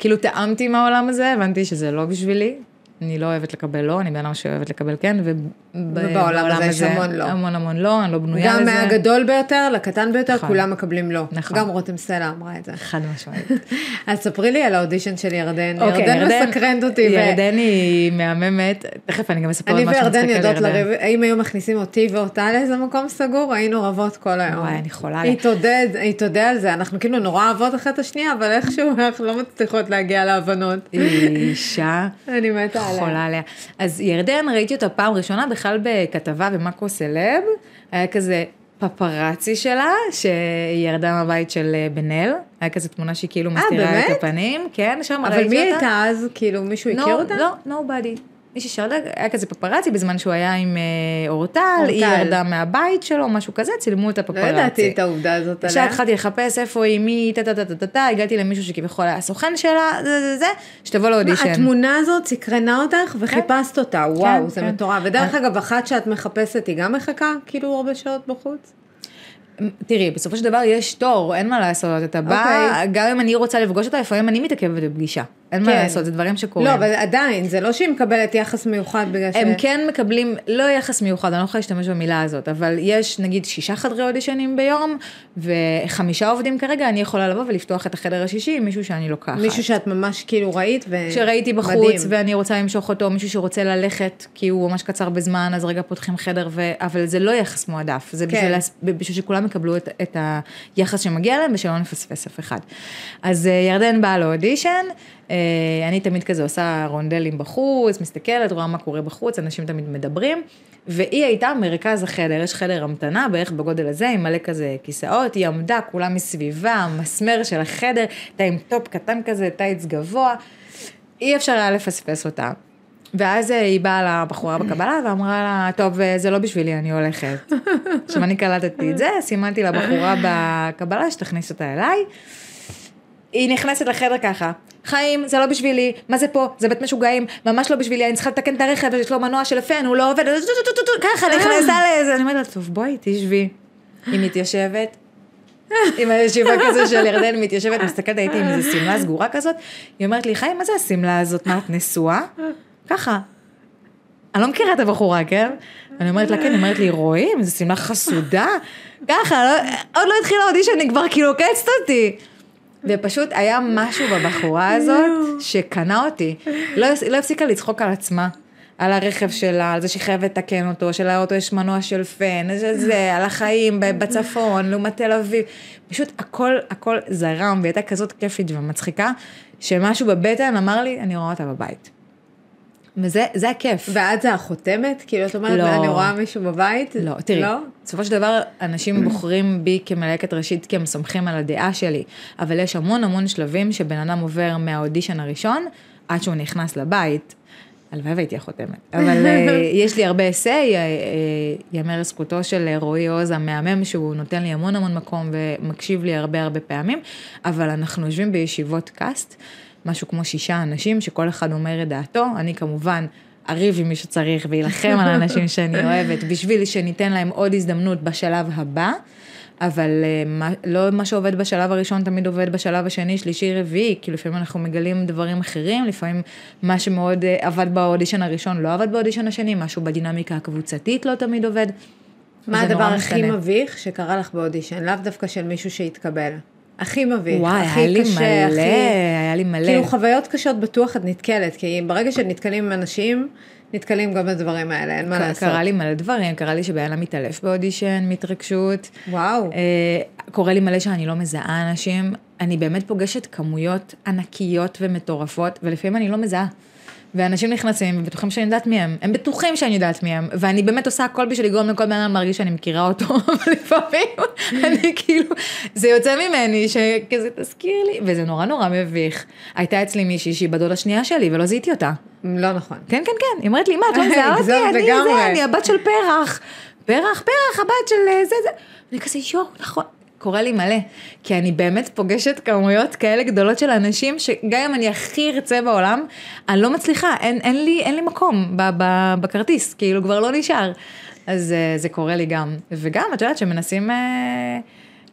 כאילו טעמתי מהעולם הזה, הבנתי שזה לא בשבילי, אני לא אוהבת לקבל לא, אני בעולם שאוהבת לקבל כן, ובעולם הזה יש המון לא. המון המון לא, אני לא בנויה לזה. גם מהגדול ביותר, לקטן ביותר, כולם מקבלים לא. גם רותם סלע אמרה את זה. חד משמעית. אז ספרי לי על האודישן של ירדן. ירדן מסקרנת אותי. ירדן היא מהממת, תכף אני גם אספר על מה שאני מסתכל על ירדן. אני וירדן יודעות לריב, אם היו מכניסים אותי ואותה לאיזה מקום סגור, היינו רבות כל היום. וואי, אני חולה. היא תודה על זה, אנחנו כאילו נורא אהבות אחת השנייה, אבל איכשהו אנחנו לא מצליחות להגיע להבנות. היא אישה. אני מתה. חולה עליה. אז ירדן, ראיתי אותה פעם ראשונה בכלל בכתבה במאקו סלב, היה כזה פפרצי שלה, שהיא ירדה מהבית של בנל, היה כזה תמונה שהיא כאילו מסתירה את הפנים, כן, שם ראיתי אותה. אבל מי הייתה אז? כאילו מישהו הכיר אותה? לא, לא, nobody. מישהי שירדה, היה כזה פפרצי בזמן שהוא היה עם אורטל, היא ירדה מהבית שלו, משהו כזה, צילמו את הפפרצי. לא ידעתי את העובדה הזאת עליה. כשהתחלתי לחפש איפה היא, מי, טטטטטטטה, הגעתי למישהו שכביכול היה הסוכן שלה, זה זה זה, שתבוא לאודישן. התמונה הזאת סקרנה אותך וחיפשת אותה, וואו, זה מטורף. ודרך אגב, אחת שאת מחפשת, היא גם מחכה, כאילו הרבה שעות בחוץ? תראי, בסופו של דבר יש תור, אין מה לעשות, אתה בא, גם אם אני רוצה לפגוש אותה, לפעמים אני מתעכבת בפגישה. אין מה לעשות, זה דברים שקורים. לא, אבל עדיין, זה לא שהיא מקבלת יחס מיוחד בגלל ש... הם כן מקבלים, לא יחס מיוחד, אני לא יכולה להשתמש במילה הזאת, אבל יש נגיד שישה חדרי אודישנים ביום, וחמישה עובדים כרגע, אני יכולה לבוא ולפתוח את החדר השישי עם מישהו שאני לוקחת. מישהו שאת ממש כאילו ראית ו... שראיתי בחוץ ואני רוצה למשוך אותו, מישהו שרוצה ללכת כי הוא ממש קצר בזמן, אז רגע פותחים חדר, ו... אבל זה לא יחס מועדף, זה בשביל בשביל שכולם יקבלו את, את היחס שמגיע להם, בשביל לא נפספס אף אחד. אז ירדן באה לאודישן, אני תמיד כזה עושה רונדלים בחוץ, מסתכלת, רואה מה קורה בחוץ, אנשים תמיד מדברים, והיא הייתה מרכז החדר, יש חדר המתנה בערך בגודל הזה, עם מלא כזה כיסאות, היא עמדה כולה מסביבה, מסמר של החדר, הייתה עם טופ קטן כזה, טייץ גבוה, אי אפשר היה לפספס אותה. ואז היא באה לבחורה בקבלה ואמרה לה, טוב, זה לא בשבילי, אני הולכת. עכשיו אני קלטתי את זה, סימנתי לבחורה בקבלה שתכניס אותה אליי, היא נכנסת לחדר ככה, חיים, זה לא בשבילי, מה זה פה? זה בית משוגעים, ממש לא בשבילי, אני צריכה לתקן את הרכב, יש לו מנוע של פן, הוא לא עובד, ככה נכנסה לזה, אני אומרת לה, טוב, בואי, תשבי. היא מתיישבת, עם הישיבה כזו של ירדן, מתיישבת, מסתכלת, הייתי עם איזו סמלה סגורה כזאת, היא אומרת לי, חיים, מה זה הסמלה הזאת? מה, את נשואה? ככה. אני לא מכירה את הבחורה, כן? אני אומרת לה, כן, היא אומרת לי, רואים? זו סמלה חסודה? ככה, עוד לא התחילה האודישן, כבר כאילו קצת אותי. ופשוט היה משהו בבחורה הזאת שקנה אותי. לא, לא הפסיקה לצחוק על עצמה, על הרכב שלה, על זה שהיא חייבת לתקן אותו, שלאוטו יש מנוע של פן, זה, על החיים בצפון, לעומת תל אביב. פשוט הכל, הכל זרם, והייתה כזאת כיפית ומצחיקה, שמשהו בבטן אמר לי, אני רואה אותה בבית. וזה, זה הכיף. ואת זה החותמת? כאילו, את אומרת, לא. אני רואה מישהו בבית? לא, תראי, לא? בסופו של דבר, אנשים בוחרים בי כמלהקת ראשית, כי הם סומכים על הדעה שלי, אבל יש המון המון שלבים שבן אדם עובר מהאודישן הראשון, עד שהוא נכנס לבית, הלוואי והייתי החותמת, אבל יש לי הרבה אסי, ימר זכותו של רועי עוז המאמם, שהוא נותן לי המון המון מקום, ומקשיב לי הרבה הרבה פעמים, אבל אנחנו יושבים בישיבות קאסט, משהו כמו שישה אנשים, שכל אחד אומר את דעתו, אני כמובן אריב עם מי שצריך, וילחם על האנשים שאני אוהבת, בשביל שניתן להם עוד הזדמנות בשלב הבא, אבל מה, לא מה שעובד בשלב הראשון, תמיד עובד בשלב השני, שלישי, רביעי, כי לפעמים אנחנו מגלים דברים אחרים, לפעמים מה שמאוד עבד באודישן הראשון, לא עבד באודישן השני, משהו בדינמיקה הקבוצתית לא תמיד עובד. מה הדבר הכי מביך שקרה לך באודישן? לאו דווקא של מישהו שהתקבל. הכי מביך, הכי קשה, היה לי מלא. כאילו חוויות קשות בטוח את נתקלת, כי ברגע שנתקלים עם אנשים, נתקלים גם בדברים האלה, אין מה לעשות. קרה לי מלא דברים, קרה לי שבעלה מתעלף באודישן, מתרגשות. וואו. קורה לי מלא שאני לא מזהה אנשים, אני באמת פוגשת כמויות ענקיות ומטורפות, ולפעמים אני לא מזהה. ואנשים נכנסים, ובטוחים שאני יודעת מי הם. הם בטוחים שאני יודעת מי הם, ואני באמת עושה הכל בשביל לגרום לכל בן אדם להרגיש שאני מכירה אותו, אבל לפעמים אני כאילו, זה יוצא ממני שכזה תזכיר לי, וזה נורא נורא מביך. הייתה אצלי מישהי שהיא בדודה השנייה שלי, ולא זיהיתי אותה. לא נכון. כן, כן, כן. היא אומרת לי, מה, את לא מזהה אותי? אני זה, אני הבת של פרח. פרח, פרח, הבת של זה, זה. אני כזה, יו, נכון. קורה לי מלא, כי אני באמת פוגשת כמויות כאלה גדולות של אנשים, שגם אם אני הכי ארצה בעולם, אני לא מצליחה, אין, אין לי, אין לי מקום ב, ב, בכרטיס, כאילו כבר לא נשאר. אז זה קורה לי גם. וגם, את יודעת שמנסים אה,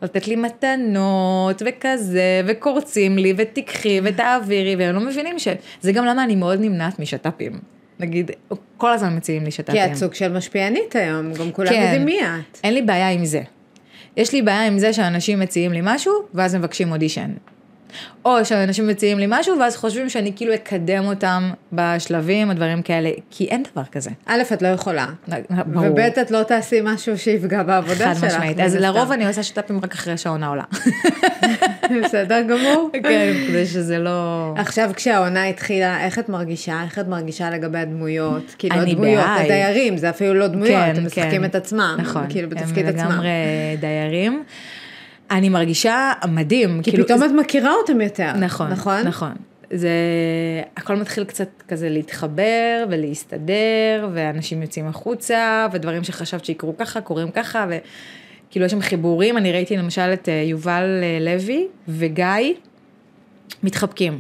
לתת לי מתנות וכזה, וקורצים לי, ותקחי, ותעבירי, והם לא מבינים שזה גם למה אני מאוד נמנעת משת"פים. נגיד, כל הזמן מציעים לי שת"פים. כי את סוג של משפיענית היום, גם כולם יודעים מי את. אין לי בעיה עם זה. יש לי בעיה עם זה שאנשים מציעים לי משהו, ואז מבקשים אודישן. או שאנשים מציעים לי משהו, ואז חושבים שאני כאילו אקדם אותם בשלבים, הדברים כאלה, כי אין דבר כזה. א', את לא יכולה. ברור. וב' את לא תעשי משהו שיפגע בעבודה שלך. חד משמעית. אז לרוב אני עושה שת"פים רק אחרי שהעונה עולה. בסדר גמור. כן, כדי שזה לא... עכשיו כשהעונה התחילה, איך את מרגישה? איך את מרגישה לגבי הדמויות? כאילו הדמויות, הדיירים, זה אפילו לא דמויות, הם משחקים את עצמם. נכון, הם לגמרי דיירים. אני מרגישה מדהים. כי פתאום את מכירה אותם יותר. נכון, נכון. הכל מתחיל קצת כזה להתחבר ולהסתדר, ואנשים יוצאים החוצה, ודברים שחשבת שיקרו ככה, קוראים ככה, וכאילו יש שם חיבורים. אני ראיתי למשל את יובל לוי וגיא מתחבקים.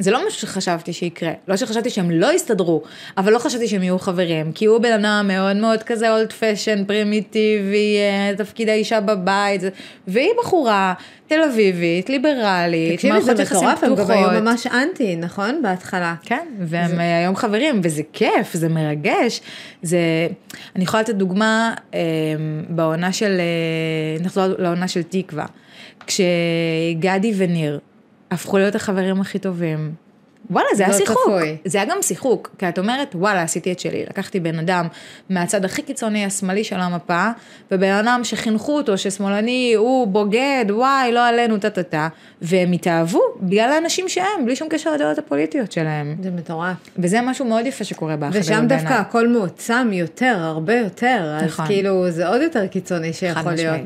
זה לא משהו שחשבתי שיקרה, לא שחשבתי שהם לא יסתדרו, אבל לא חשבתי שהם יהיו חברים, כי הוא בן אדם מאוד מאוד כזה אולד פשן, פרימיטיבי, תפקיד האישה בבית, והיא בחורה תל אביבית, ליברלית, מערכות יחסים פתוחות. תקשיבי, זה מטורף, הם היו ממש אנטי, נכון? בהתחלה. כן, והם זה... היום חברים, וזה כיף, זה מרגש, זה... אני יכולה לתת דוגמה אה, בעונה של, אה, נחזור לעונה של תקווה, כשגדי וניר, הפכו להיות החברים הכי טובים. וואלה, זה היה שיחוק. זה היה גם שיחוק, כי את אומרת, וואלה, עשיתי את שלי. לקחתי בן אדם מהצד הכי קיצוני, השמאלי של המפה, ובן אדם שחינכו אותו, ששמאלני, הוא בוגד, וואי, לא עלינו, טטטה. והם התאהבו בגלל האנשים שהם, בלי שום קשר לדעות הפוליטיות שלהם. זה מטורף. וזה משהו מאוד יפה שקורה באחד. ושם דווקא הכל מעוצם יותר, הרבה יותר. אז כאילו, זה עוד יותר קיצוני שיכול להיות.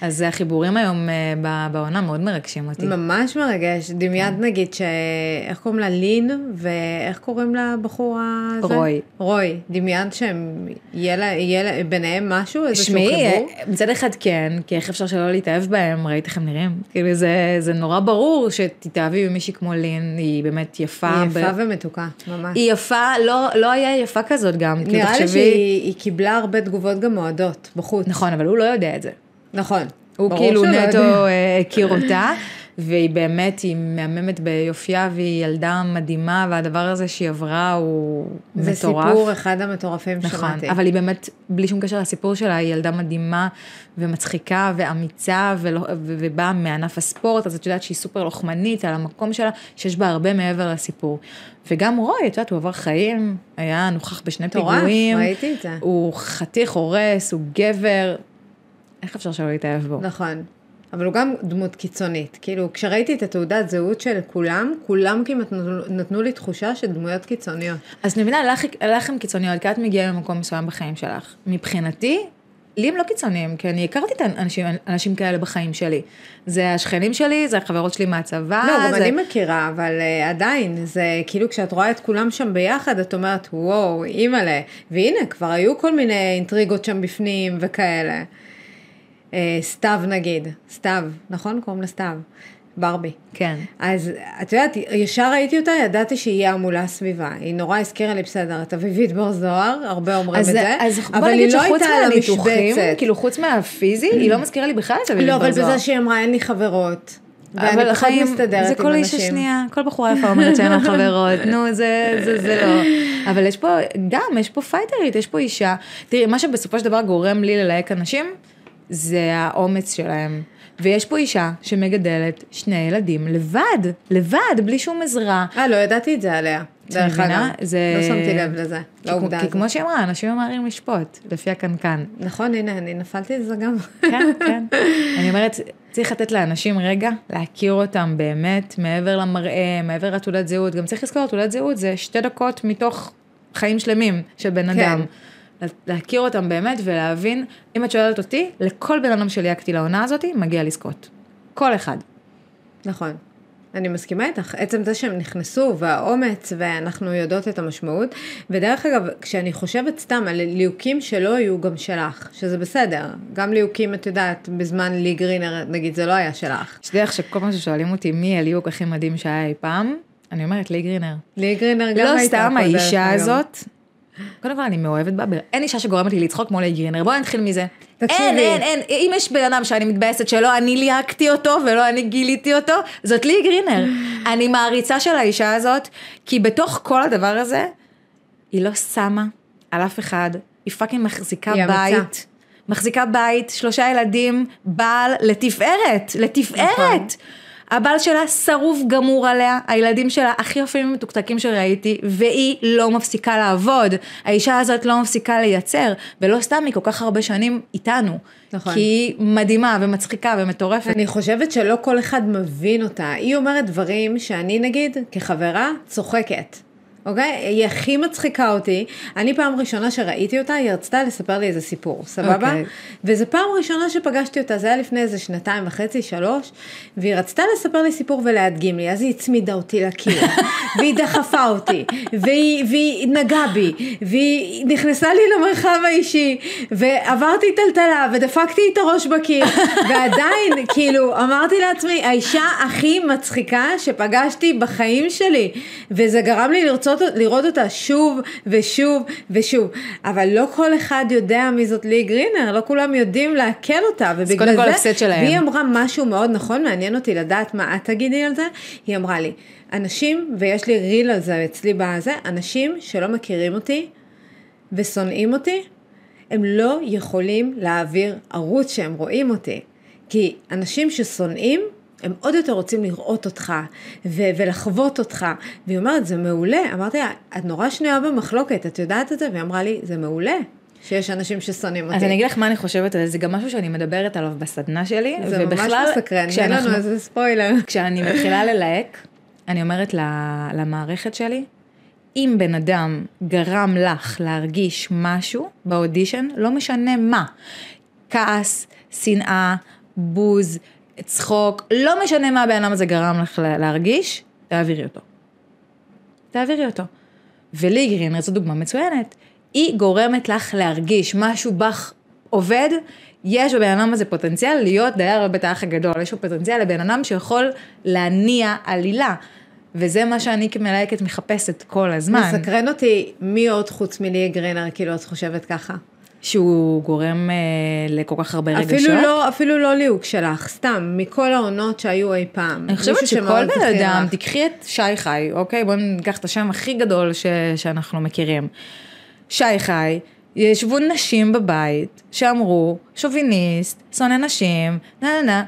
אז החיבורים היום בעונה מאוד מרגשים אותי. ממש מרגש. דמיית נגיד ש... איך קוראים לה לין, ואיך קוראים לה בחורה הזה? רוי. רוי. דמיית שהם... יהיה לה ביניהם משהו? איזשהו חיבור? מצד אחד כן, כי איך אפשר שלא להתאהב בהם? ראית איך הם נראים? כאילו זה נורא ברור שתתאהבי במישהי כמו לין, היא באמת יפה. היא יפה ומתוקה, ממש. היא יפה, לא היה יפה כזאת גם. נראה לי שהיא קיבלה הרבה תגובות גם מועדות בחוץ. נכון, אבל הוא לא יודע את זה. נכון. הוא כאילו נטו הכיר אותה, והיא באמת, היא מהממת ביופייה, והיא ילדה מדהימה, והדבר הזה שהיא עברה הוא מטורף. זה סיפור אחד המטורפים שמעתי. אבל היא באמת, בלי שום קשר לסיפור שלה, היא ילדה מדהימה, ומצחיקה, ואמיצה, ובאה מענף הספורט, אז את יודעת שהיא סופר לוחמנית על המקום שלה, שיש בה הרבה מעבר לסיפור. וגם רוי, את יודעת, הוא עבר חיים, היה נוכח בשני פיגועים, הוא חתיך, הורס, הוא גבר, איך אפשר שלא להתאהב בו? נכון. אבל הוא גם דמות קיצונית. כאילו, כשראיתי את התעודת זהות של כולם, כולם כמעט נתנו לי תחושה של דמויות קיצוניות. אז אני מבינה, לכם קיצוניות, כי את מגיעה למקום מסוים בחיים שלך. מבחינתי, לי הם לא קיצוניים, כי אני הכרתי את האנשים, אנשים כאלה בחיים שלי. זה השכנים שלי, זה החברות שלי מהצבא. לא, גם אני מכירה, אבל עדיין, זה כאילו כשאת רואה את כולם שם ביחד, את אומרת, וואו, אימאלה. והנה, כבר היו כל מיני אינטריגות שם בפנים וכאלה. סתיו נגיד, סתיו, נכון? קוראים לה סתיו, ברבי. כן. אז את יודעת, ישר ראיתי אותה, ידעתי שהיא המולה סביבה. היא נורא הזכירה לי בסדר, את אביבית בר זוהר, הרבה אומרים את זה. אז בוא נגיד שחוץ מהניתוחים, כאילו חוץ מהפיזי, היא לא מזכירה לי בכלל את אביבית בר זוהר. לא, אבל בזה שהיא אמרה, אין לי חברות. אבל החיים, זה כל איש השנייה, כל בחורה יפה אומרת שאין לה חברות, נו זה, זה, זה לא. אבל יש פה, גם, יש פה פייטרית, יש פה אישה. תראי, מה שבסופו של דבר גורם לי ללהק אנשים זה האומץ שלהם. ויש פה אישה שמגדלת שני ילדים לבד, לבד, בלי שום עזרה. אה, לא ידעתי את זה עליה. דרך אגב, לא שמתי לב לזה, לא עובדה. כי כמו שאמרה, אנשים אמרים לשפוט, לפי הקנקן. נכון, הנה, אני נפלתי את זה גם. כן, כן. אני אומרת, צריך לתת לאנשים רגע, להכיר אותם באמת, מעבר למראה, מעבר לתעודת זהות. גם צריך לזכור, תעודת זהות זה שתי דקות מתוך חיים שלמים של בן אדם. להכיר אותם באמת ולהבין, אם את שואלת אותי, לכל בן אדם שליהקתי לעונה הזאת, מגיע לזכות. כל אחד. נכון. אני מסכימה איתך, עצם זה שהם נכנסו והאומץ ואנחנו יודעות את המשמעות, ודרך אגב, כשאני חושבת סתם על ליהוקים שלא היו גם שלך, שזה בסדר, גם ליהוקים את יודעת, בזמן לי גרינר נגיד זה לא היה שלך. שדרך שכל פעם ששואלים אותי מי הליהוק הכי מדהים שהיה אי פעם, אני אומרת לי גרינר. לי גרינר גם לא סתם האישה הזאת, קודם כל אני מאוהבת בה, אין אישה שגורמת לי לצחוק כמו לי גרינר, בואו נתחיל מזה. אין, אין, אין, אם יש בן אדם שאני מתבאסת שלא אני ליהקתי אותו ולא אני גיליתי אותו, זאת לי גרינר. אני מעריצה של האישה הזאת, כי בתוך כל הדבר הזה, היא לא שמה על אף אחד, היא פאקינג מחזיקה בית, מחזיקה בית, שלושה ילדים, בעל לתפארת, לתפארת. הבעל שלה שרוף גמור עליה, הילדים שלה הכי יפים ומתוקתקים שראיתי, והיא לא מפסיקה לעבוד. האישה הזאת לא מפסיקה לייצר, ולא סתם היא כל כך הרבה שנים איתנו. נכון. כי היא מדהימה ומצחיקה ומטורפת. אני חושבת שלא כל אחד מבין אותה. היא אומרת דברים שאני נגיד, כחברה, צוחקת. אוקיי? היא הכי מצחיקה אותי. אני פעם ראשונה שראיתי אותה, היא רצתה לספר לי איזה סיפור, סבבה? אוקיי. וזה פעם ראשונה שפגשתי אותה, זה היה לפני איזה שנתיים וחצי, שלוש, והיא רצתה לספר לי סיפור ולהדגים לי, אז היא הצמידה אותי לקיר, והיא דחפה אותי, והיא, והיא נגעה בי, והיא נכנסה לי למרחב האישי, ועברתי טלטלה, ודפקתי את הראש בקיר, ועדיין, כאילו, אמרתי לעצמי, האישה הכי מצחיקה שפגשתי בחיים שלי, וזה גרם לי לרצות לראות אותה שוב ושוב ושוב, אבל לא כל אחד יודע מי זאת לי גרינר, לא כולם יודעים להקל אותה, ובגלל זה והיא אמרה משהו מאוד נכון, מעניין אותי לדעת מה את תגידי על זה. היא אמרה לי, אנשים, ויש לי ריל על זה אצלי בזה, אנשים שלא מכירים אותי ושונאים אותי, הם לא יכולים להעביר ערוץ שהם רואים אותי, כי אנשים ששונאים הם עוד יותר רוצים לראות אותך, ו- ולחוות אותך, והיא אומרת, זה מעולה, אמרתי לה, את נורא שנויה במחלוקת, את יודעת את זה? והיא אמרה לי, זה מעולה, שיש אנשים ששונאים אותי. אז אני אגיד לך מה אני חושבת, זה גם משהו שאני מדברת עליו בסדנה שלי, זה ובכלל, ממש מסקרן, אין לנו איזה ספוילר. כשאני מתחילה ללהק, אני אומרת למערכת שלי, אם בן אדם גרם לך להרגיש משהו באודישן, לא משנה מה, כעס, שנאה, בוז, צחוק, לא משנה מה בעינם הזה גרם לך להרגיש, תעבירי אותו. תעבירי אותו. ולי גרינר, זו דוגמה מצוינת, היא גורמת לך להרגיש משהו בך עובד, יש בבעינם הזה פוטנציאל להיות דייר בבית האח הגדול, יש פוטנציאל לבעינם שיכול להניע עלילה. וזה מה שאני כמלהקת מחפשת כל הזמן. מסקרן אותי, מי עוד חוץ מלי גרינר, כאילו את חושבת ככה? שהוא גורם אה, לכל כך הרבה רגשות. אפילו לא, אפילו לא ליהוק שלך, סתם, מכל העונות שהיו אי פעם. אני חושבת שכל בן אדם, תקחי את שי חי, אוקיי? בואו ניקח את השם הכי גדול ש, שאנחנו מכירים. שי חי, ישבו נשים בבית שאמרו, שוביניסט, שונא נשים, נה נה נה,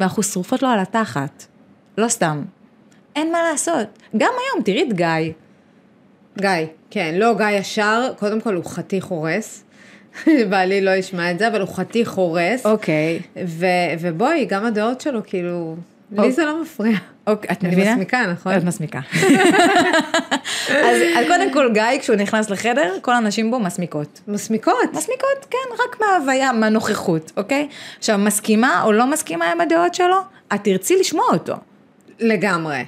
ואנחנו שרופות לו על התחת. לא סתם. אין מה לעשות. גם היום, תראי את גיא. גיא, כן, לא גיא ישר, קודם כל הוא חתיך הורס. בעלי לא ישמע את זה, אבל הוא חתיך הורס. אוקיי. ובואי, גם הדעות שלו, כאילו, לי זה לא מפריע. אוקיי, את מבינה? אני מסמיקה, נכון? את מסמיקה. אז קודם כל, גיא, כשהוא נכנס לחדר, כל הנשים בו מסמיקות. מסמיקות? מסמיקות, כן, רק מההוויה, מהנוכחות, אוקיי? עכשיו, מסכימה או לא מסכימה עם הדעות שלו, את תרצי לשמוע אותו. לגמרי.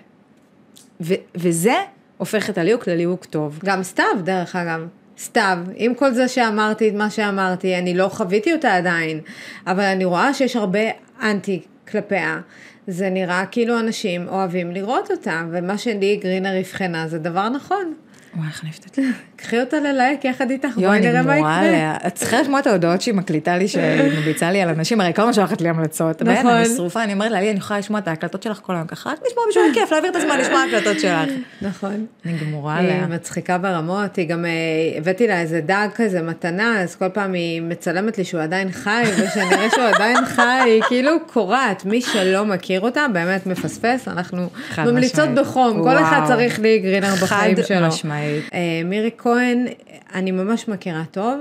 וזה הופך את הליהוק לליהוק טוב. גם סתיו, דרך אגב. סתיו, עם כל זה שאמרתי, את מה שאמרתי, אני לא חוויתי אותה עדיין, אבל אני רואה שיש הרבה אנטי כלפיה, זה נראה כאילו אנשים אוהבים לראות אותה, ומה שלי גרינר הבחנה זה דבר נכון. וואי, איך נפתת לי. קחי אותה ללייק יחד איתך, בואי נראה מה יקרה. את צריכה לשמוע את ההודעות שהיא מקליטה לי, שהיא מביצה לי על אנשים, הרי כל מה שולחת לי המלצות. נכון. אני שרופה, אני אומרת לה, לי, אני יכולה לשמוע את ההקלטות שלך כל היום ככה, לשמוע משהו כיף, להעביר את הזמן, לשמוע ההקלטות שלך. נכון. אני גמורה עליה. היא מצחיקה ברמות, היא גם הבאתי לה איזה דג כזה מתנה, אז כל פעם היא מצלמת לי שהוא עדיין חי, ושאני רואה שהוא עדיין חי, כאילו קוראת, מי שלא מכיר אותה, באמת מפספס, אנחנו ממליצות בחום, כל אחד צריך לי גרינר בחיים שלו. מירי כהן, אני ממש מכירה טוב,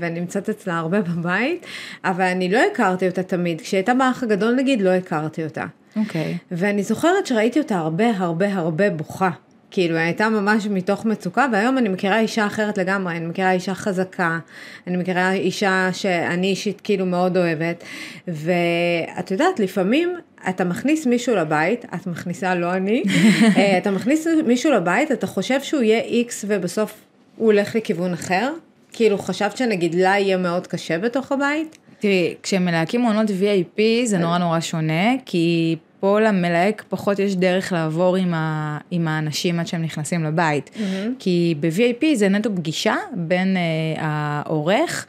ונמצאת אצלה הרבה בבית, אבל אני לא הכרתי אותה תמיד, כשהייתה באח הגדול נגיד, לא הכרתי אותה. אוקיי. ואני זוכרת שראיתי אותה הרבה הרבה הרבה בוכה, כאילו היא הייתה ממש מתוך מצוקה, והיום אני מכירה אישה אחרת לגמרי, אני מכירה אישה חזקה, אני מכירה אישה שאני אישית כאילו מאוד אוהבת, ואת יודעת, לפעמים אתה מכניס מישהו לבית, את מכניסה, לא אני, אתה מכניס מישהו לבית, אתה חושב שהוא יהיה איקס, ובסוף הוא הולך לכיוון אחר, כאילו חשבת שנגיד לה יהיה מאוד קשה בתוך הבית? תראי, כשמלהקים מעונות וי איי פי זה נורא נורא שונה, כי פה למלהק פחות יש דרך לעבור עם, ה, עם האנשים עד שהם נכנסים לבית, mm-hmm. כי ב-וי איי פי זה נטו פגישה בין uh, העורך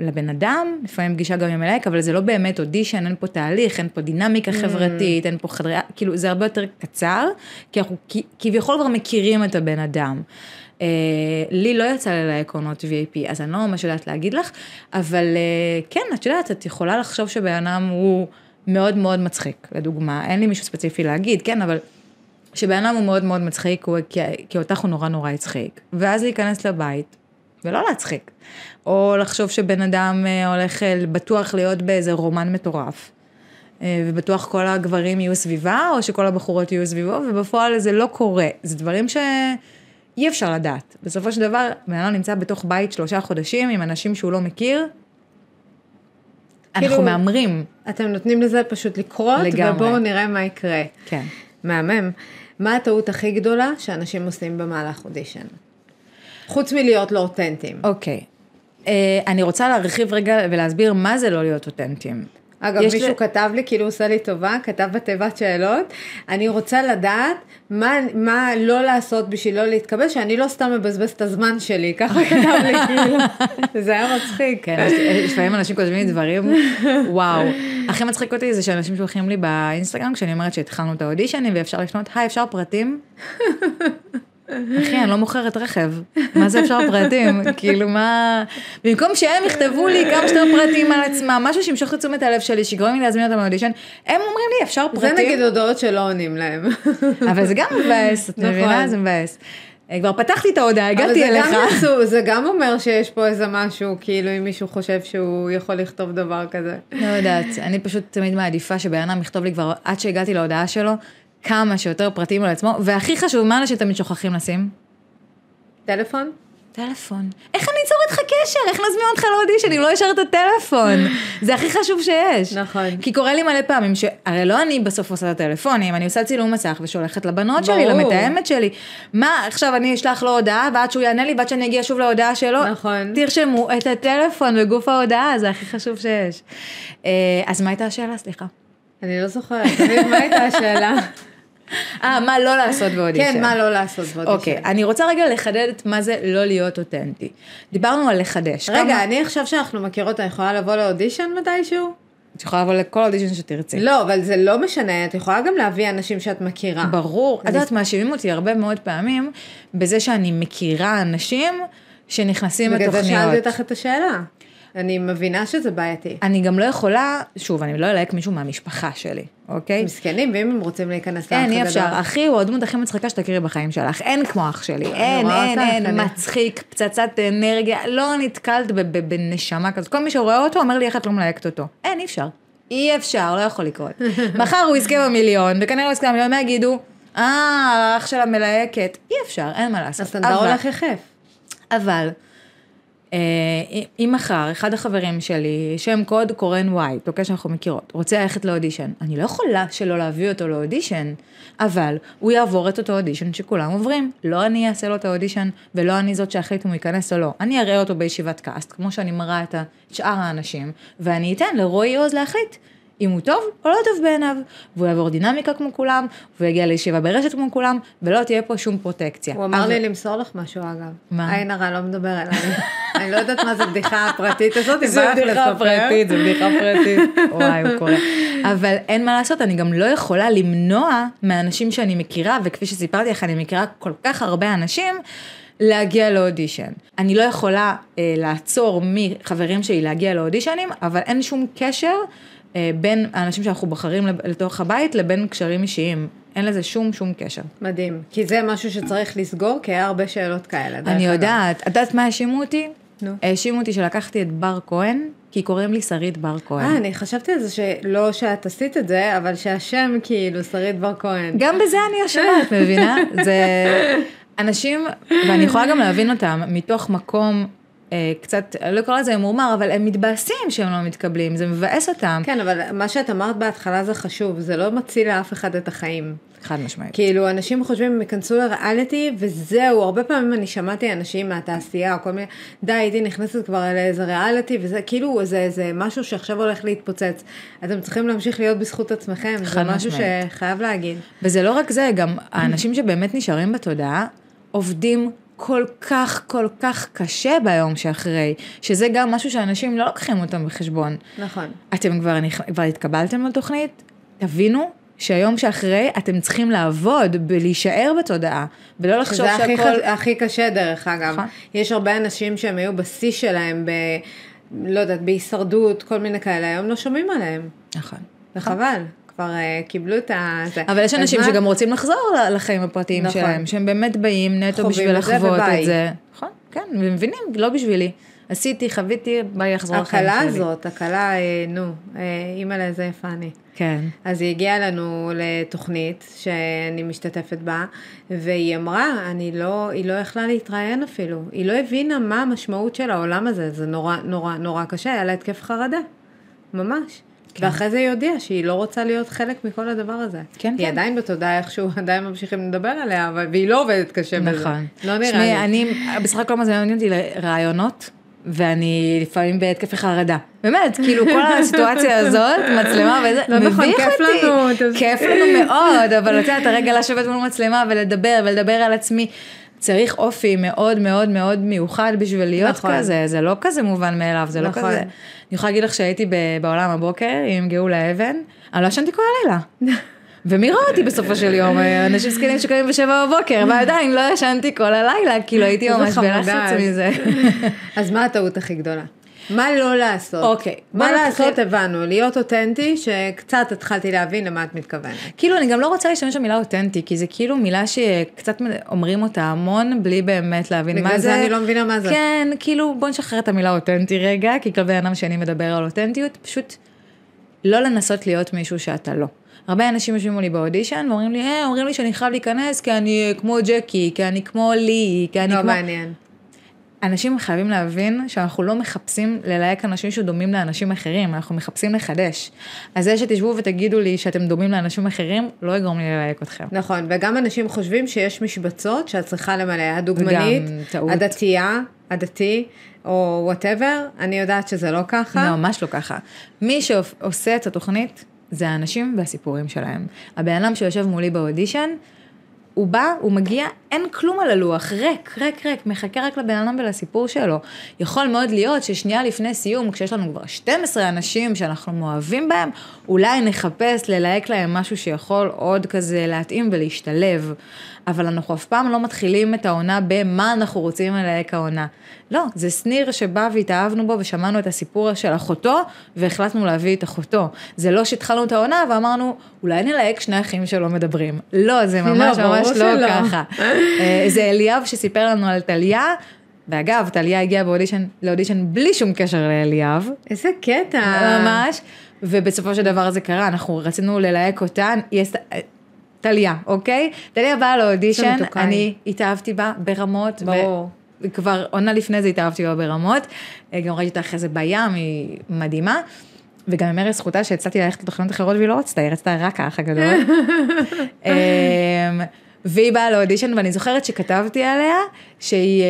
לבן אדם, לפעמים פגישה גם עם המלהק, אבל זה לא באמת אודישן, אין פה תהליך, אין פה דינמיקה חברתית, אין פה חדרי, כאילו זה הרבה יותר קצר, כי אנחנו כביכול כבר מכירים את הבן אדם. לי לא יצא ללהקונות וי איי פי, אז אני לא ממש יודעת להגיד לך, אבל כן, את יודעת, את יכולה לחשוב שבאנם הוא מאוד מאוד מצחיק, לדוגמה, אין לי מישהו ספציפי להגיד, כן, אבל שבאנם הוא מאוד מאוד מצחיק, כי אותך הוא נורא נורא יצחיק, ואז להיכנס לבית, ולא להצחיק, או לחשוב שבן אדם הולך בטוח להיות באיזה רומן מטורף, ובטוח כל הגברים יהיו סביבה, או שכל הבחורות יהיו סביבו, ובפועל זה לא קורה. זה דברים שאי אפשר לדעת. בסופו של דבר, בן אדם נמצא בתוך בית שלושה חודשים, עם אנשים שהוא לא מכיר, אנחנו מאמרים. אתם נותנים לזה פשוט לקרות, ובואו נראה מה יקרה. כן. מהמם. מה הטעות הכי גדולה שאנשים עושים במהלך אודישן? חוץ מלהיות לא אותנטיים. אוקיי. אני רוצה להרחיב רגע ולהסביר מה זה לא להיות אותנטיים. אגב, מישהו לי... כתב לי, כאילו עושה לי טובה, כתב בתיבת שאלות, אני רוצה לדעת מה, מה לא לעשות בשביל לא להתקבל, שאני לא סתם מבזבז את הזמן שלי, ככה כתב לי, כאילו, זה היה מצחיק. כן, לפעמים אנשים כותבים לי דברים, וואו. הכי מצחיק אותי זה שאנשים שולחים לי באינסטגרם, כשאני אומרת שהתחלנו את האודישנים, ואפשר לפנות, היי, אפשר פרטים? אחי, אני לא מוכרת רכב, מה זה אפשר פרטים? כאילו מה, במקום שהם יכתבו לי כמה שתר פרטים על עצמם, משהו שימשוך לתשומת הלב שלי, שגורם לי להזמין אותם לאודישן, הם אומרים לי אפשר פרטים. זה נגיד הודעות שלא עונים להם. אבל זה גם מבאס, את מבינה? זה מבאס. כבר פתחתי את ההודעה, הגעתי אליך. זה גם אומר שיש פה איזה משהו, כאילו אם מישהו חושב שהוא יכול לכתוב דבר כזה. לא יודעת, אני פשוט תמיד מעדיפה שבענה מכתוב לי כבר עד שהגעתי להודעה שלו, כמה שיותר פרטים על עצמו, והכי חשוב, מה אנשים תמיד שוכחים לשים? טלפון? טלפון. איך אני אצור איתך קשר? איך נזמין אותך לאודישן? אם לא ישר את הטלפון. זה הכי חשוב שיש. נכון. כי קורה לי מלא פעמים, הרי לא אני בסוף עושה את הטלפונים, אני עושה צילום מסך ושולחת לבנות שלי, למתאמת שלי. מה, עכשיו אני אשלח לו הודעה, ועד שהוא יענה לי, ועד שאני אגיע שוב להודעה שלו, נכון. תרשמו את הטלפון בגוף ההודעה, זה הכי חשוב שיש. אז מה הייתה השאלה? סליחה. אני לא זוכרת. מה הייתה השאלה? אה, מה לא לעשות באודישן. כן, מה לא לעשות באודישן. אוקיי, אני רוצה רגע לחדד את מה זה לא להיות אותנטי. דיברנו על לחדש. רגע, אני חושב שאנחנו מכירות, אני יכולה לבוא לאודישן מתישהו? את יכולה לבוא לכל אודישן שתרצי. לא, אבל זה לא משנה, את יכולה גם להביא אנשים שאת מכירה. ברור, את יודעת, מאשימים אותי הרבה מאוד פעמים, בזה שאני מכירה אנשים שנכנסים לתוכניות. בגלל זה שאלתי אותך את השאלה. אני מבינה שזה בעייתי. אני גם לא יכולה, שוב, אני לא אלייק מישהו מהמשפחה שלי, אוקיי? מסכנים, ואם הם רוצים להיכנס לאחד הדבר. אין, אי אפשר. אחי הוא הדמות הכי מצחיקה שתכירי בחיים שלך. אין כמו אח שלי. אין, אין, אין, מצחיק, פצצת אנרגיה. לא נתקלת בנשמה כזאת. כל מי שרואה אותו אומר לי איך את לא מלהקת אותו. אין, אי אפשר. אי אפשר, לא יכול לקרות. מחר הוא יזכה במיליון, וכנראה הוא יזכה במיליון, מה יגידו? אה, אח שלה מלהקת. אי אפשר, אין מה לעשות. אבל אם מחר, אחד החברים שלי, שם קוד קורן ווייט, אוקיי שאנחנו מכירות, רוצה ללכת לאודישן, אני לא יכולה שלא להביא אותו לאודישן, אבל הוא יעבור את אותו אודישן שכולם עוברים, לא אני אעשה לו את האודישן, ולא אני זאת שאחליט אם הוא ייכנס או לא, אני אראה אותו בישיבת קאסט, כמו שאני מראה את שאר האנשים, ואני אתן לרועי עוז להחליט, אם הוא טוב או לא טוב בעיניו, והוא יעבור דינמיקה כמו כולם, והוא יגיע לישיבה ברשת כמו כולם, ולא תהיה פה שום פרוטקציה. הוא אמר לי למסור לך משהו אגב. מה? אין הרע, לא מדבר אליי. אני לא יודעת מה זה בדיחה הפרטית הזאת. זה בדיחה פרטית, זה בדיחה פרטית. וואי, הוא קורא. אבל אין מה לעשות, אני גם לא יכולה למנוע מהאנשים שאני מכירה, וכפי שסיפרתי לך, אני מכירה כל כך הרבה אנשים, להגיע לאודישן. אני לא יכולה אה, לעצור מחברים שלי להגיע לאודישנים, אבל אין שום קשר אה, בין האנשים שאנחנו בחרים לתוך הבית לבין קשרים אישיים. אין לזה שום שום קשר. מדהים. כי זה משהו שצריך לסגור, כי היה הרבה שאלות כאלה. אני יודעת. את יודעת מה האשימו אותי? נו. האשימו אותי שלקחתי את בר כהן, כי קוראים לי שרית בר-כהן. אה, אני חשבתי על זה שלא שאת עשית את זה, אבל שהשם כאילו שרית בר-כהן. גם בזה אני אשמה, את מבינה? זה... אנשים, ואני יכולה גם להבין אותם, מתוך מקום אה, קצת, לא קורא לזה מורמר, אבל הם מתבאסים שהם לא מתקבלים, זה מבאס אותם. כן, אבל מה שאת אמרת בהתחלה זה חשוב, זה לא מציל לאף אחד את החיים. חד משמעית. כאילו, אנשים חושבים, הם יכנסו לריאליטי, וזהו, הרבה פעמים אני שמעתי אנשים מהתעשייה, או כל מיני, די, הייתי נכנסת כבר לאיזה ריאליטי, וזה כאילו, זה, זה משהו שעכשיו הולך להתפוצץ. אתם צריכים להמשיך להיות בזכות עצמכם, זה משהו שחייב להגיד. וזה לא רק זה, גם האנשים שבאמת נשארים בתודעה, עובדים כל כך, כל כך קשה ביום שאחרי, שזה גם משהו שאנשים לא לוקחים אותם בחשבון. נכון. אתם כבר, כבר התקבלתם לתוכנית, תבינו, שהיום שאחרי אתם צריכים לעבוד ולהישאר בתודעה, ולא לחשוב שהכל... זה הכי, הכי קשה דרך אגב. נכון. יש הרבה אנשים שהם היו בשיא שלהם, ב... לא יודעת, בהישרדות, כל מיני כאלה, היום לא שומעים עליהם. נכון. וחבל. כבר קיבלו את זה. אבל יש אנשים שגם רוצים לחזור לחיים הפרטיים שלהם, שהם באמת באים נטו בשביל לחוות את זה. נכון, כן, ומבינים, לא בשבילי. עשיתי, חוויתי, באי לחזור לחיים שלי. הקלה הזאת, הקלה, נו, אימא לזה יפה אני. כן. אז היא הגיעה לנו לתוכנית שאני משתתפת בה, והיא אמרה, אני לא, היא לא יכלה להתראיין אפילו. היא לא הבינה מה המשמעות של העולם הזה. זה נורא, נורא, נורא קשה. היה לה התקף חרדה. ממש. כן. ואחרי זה היא הודיעה שהיא לא רוצה להיות חלק מכל הדבר הזה. כן, היא כן. עדיין בתודעה איכשהו, עדיין ממשיכים לדבר עליה, והיא לא עובדת קשה נכון. בזה. נכון. לא נראה שמי, לי. אני, בסך הכל מה זה מעניין אותי לרעיונות, ואני לפעמים בהתקף חרדה. באמת, כאילו כל הסיטואציה הזאת, מצלמה וזה, לא מביך נכון, כיף אותי. לנו, כיף לנו מאוד, אבל רוצה את הרגע לשבת מול מצלמה ולדבר, ולדבר על עצמי. צריך אופי מאוד מאוד מאוד מיוחד בשביל להיות נכון. כזה, זה לא כזה מובן מאליו, זה נכון. לא כזה. אני יכולה להגיד לך שהייתי בעולם הבוקר עם גאולה אבן, אני לא ישנתי כל הלילה. ומי רואה אותי בסופו של יום, אנשים סקנים שקמים בשבע בבוקר, ועדיין לא ישנתי כל הלילה, כי לא הייתי ממש בלחץ מזה. אז מה הטעות הכי גדולה? מה לא לעשות? אוקיי. מה לעשות הבנו? להיות אותנטי, שקצת התחלתי להבין למה את מתכוונת. כאילו, אני גם לא רוצה להשתמש במילה אותנטי, כי זה כאילו מילה שקצת אומרים אותה המון, בלי באמת להבין מה זה. בגלל זה אני לא מבינה מה זה. כן, כאילו, בוא נשחרר את המילה אותנטי רגע, כי כל בן אדם שאני מדבר על אותנטיות, פשוט לא לנסות להיות מישהו שאתה לא. הרבה אנשים יושבים לי באודישן, ואומרים לי, אה, אומרים לי שאני חייב להיכנס, כי אני כמו ג'קי, כי אני כמו לי, כי אני כמו... לא מעניין. אנשים חייבים להבין שאנחנו לא מחפשים ללהק אנשים שדומים לאנשים אחרים, אנחנו מחפשים לחדש. אז זה שתשבו ותגידו לי שאתם דומים לאנשים אחרים, לא יגרום לי ללהק אתכם. נכון, וגם אנשים חושבים שיש משבצות שאת צריכה למלא, הדוגמנית, הדתייה, הדתי, או וואטאבר, אני יודעת שזה לא ככה. ממש לא ככה. מי שעושה את התוכנית, זה האנשים והסיפורים שלהם. הבן אדם שיושב מולי באודישן, הוא בא, הוא מגיע, אין כלום על הלוח, רק, רק, רק, מחכה רק לבן אדם ולסיפור שלו. יכול מאוד להיות ששנייה לפני סיום, כשיש לנו כבר שתים עשרה אנשים שאנחנו מאוהבים בהם, אולי נחפש ללהק להם משהו שיכול עוד כזה להתאים ולהשתלב. אבל אנחנו אף פעם לא מתחילים את העונה במה אנחנו רוצים ללהק העונה. לא, זה סניר שבא והתאהבנו בו ושמענו את הסיפור של אחותו, והחלטנו להביא את אחותו. זה לא שהתחלנו את העונה ואמרנו, אולי נלהק שני אחים שלא מדברים. לא, זה ממש ממש לא ככה. זה אליאב שסיפר לנו על טליה, ואגב, טליה הגיעה באודישן, לאודישן בלי שום קשר לאליאב. איזה קטע. ממש. ובסופו של דבר זה קרה, אנחנו רצינו ללהק אותה, טליה, אוקיי? טליה באה לאודישן, אני התאהבתי בה ברמות. ברור. כבר עונה לפני זה התאהבתי בה ברמות, גם ראיתי אותה אחרי זה בים, היא מדהימה, וגם אמר לזכותה שהצלתי ללכת לתוכנות אחרות, והיא לא רצתה, היא רצתה רק האח הגדול. והיא באה לאודישן, ואני זוכרת שכתבתי עליה, שהיא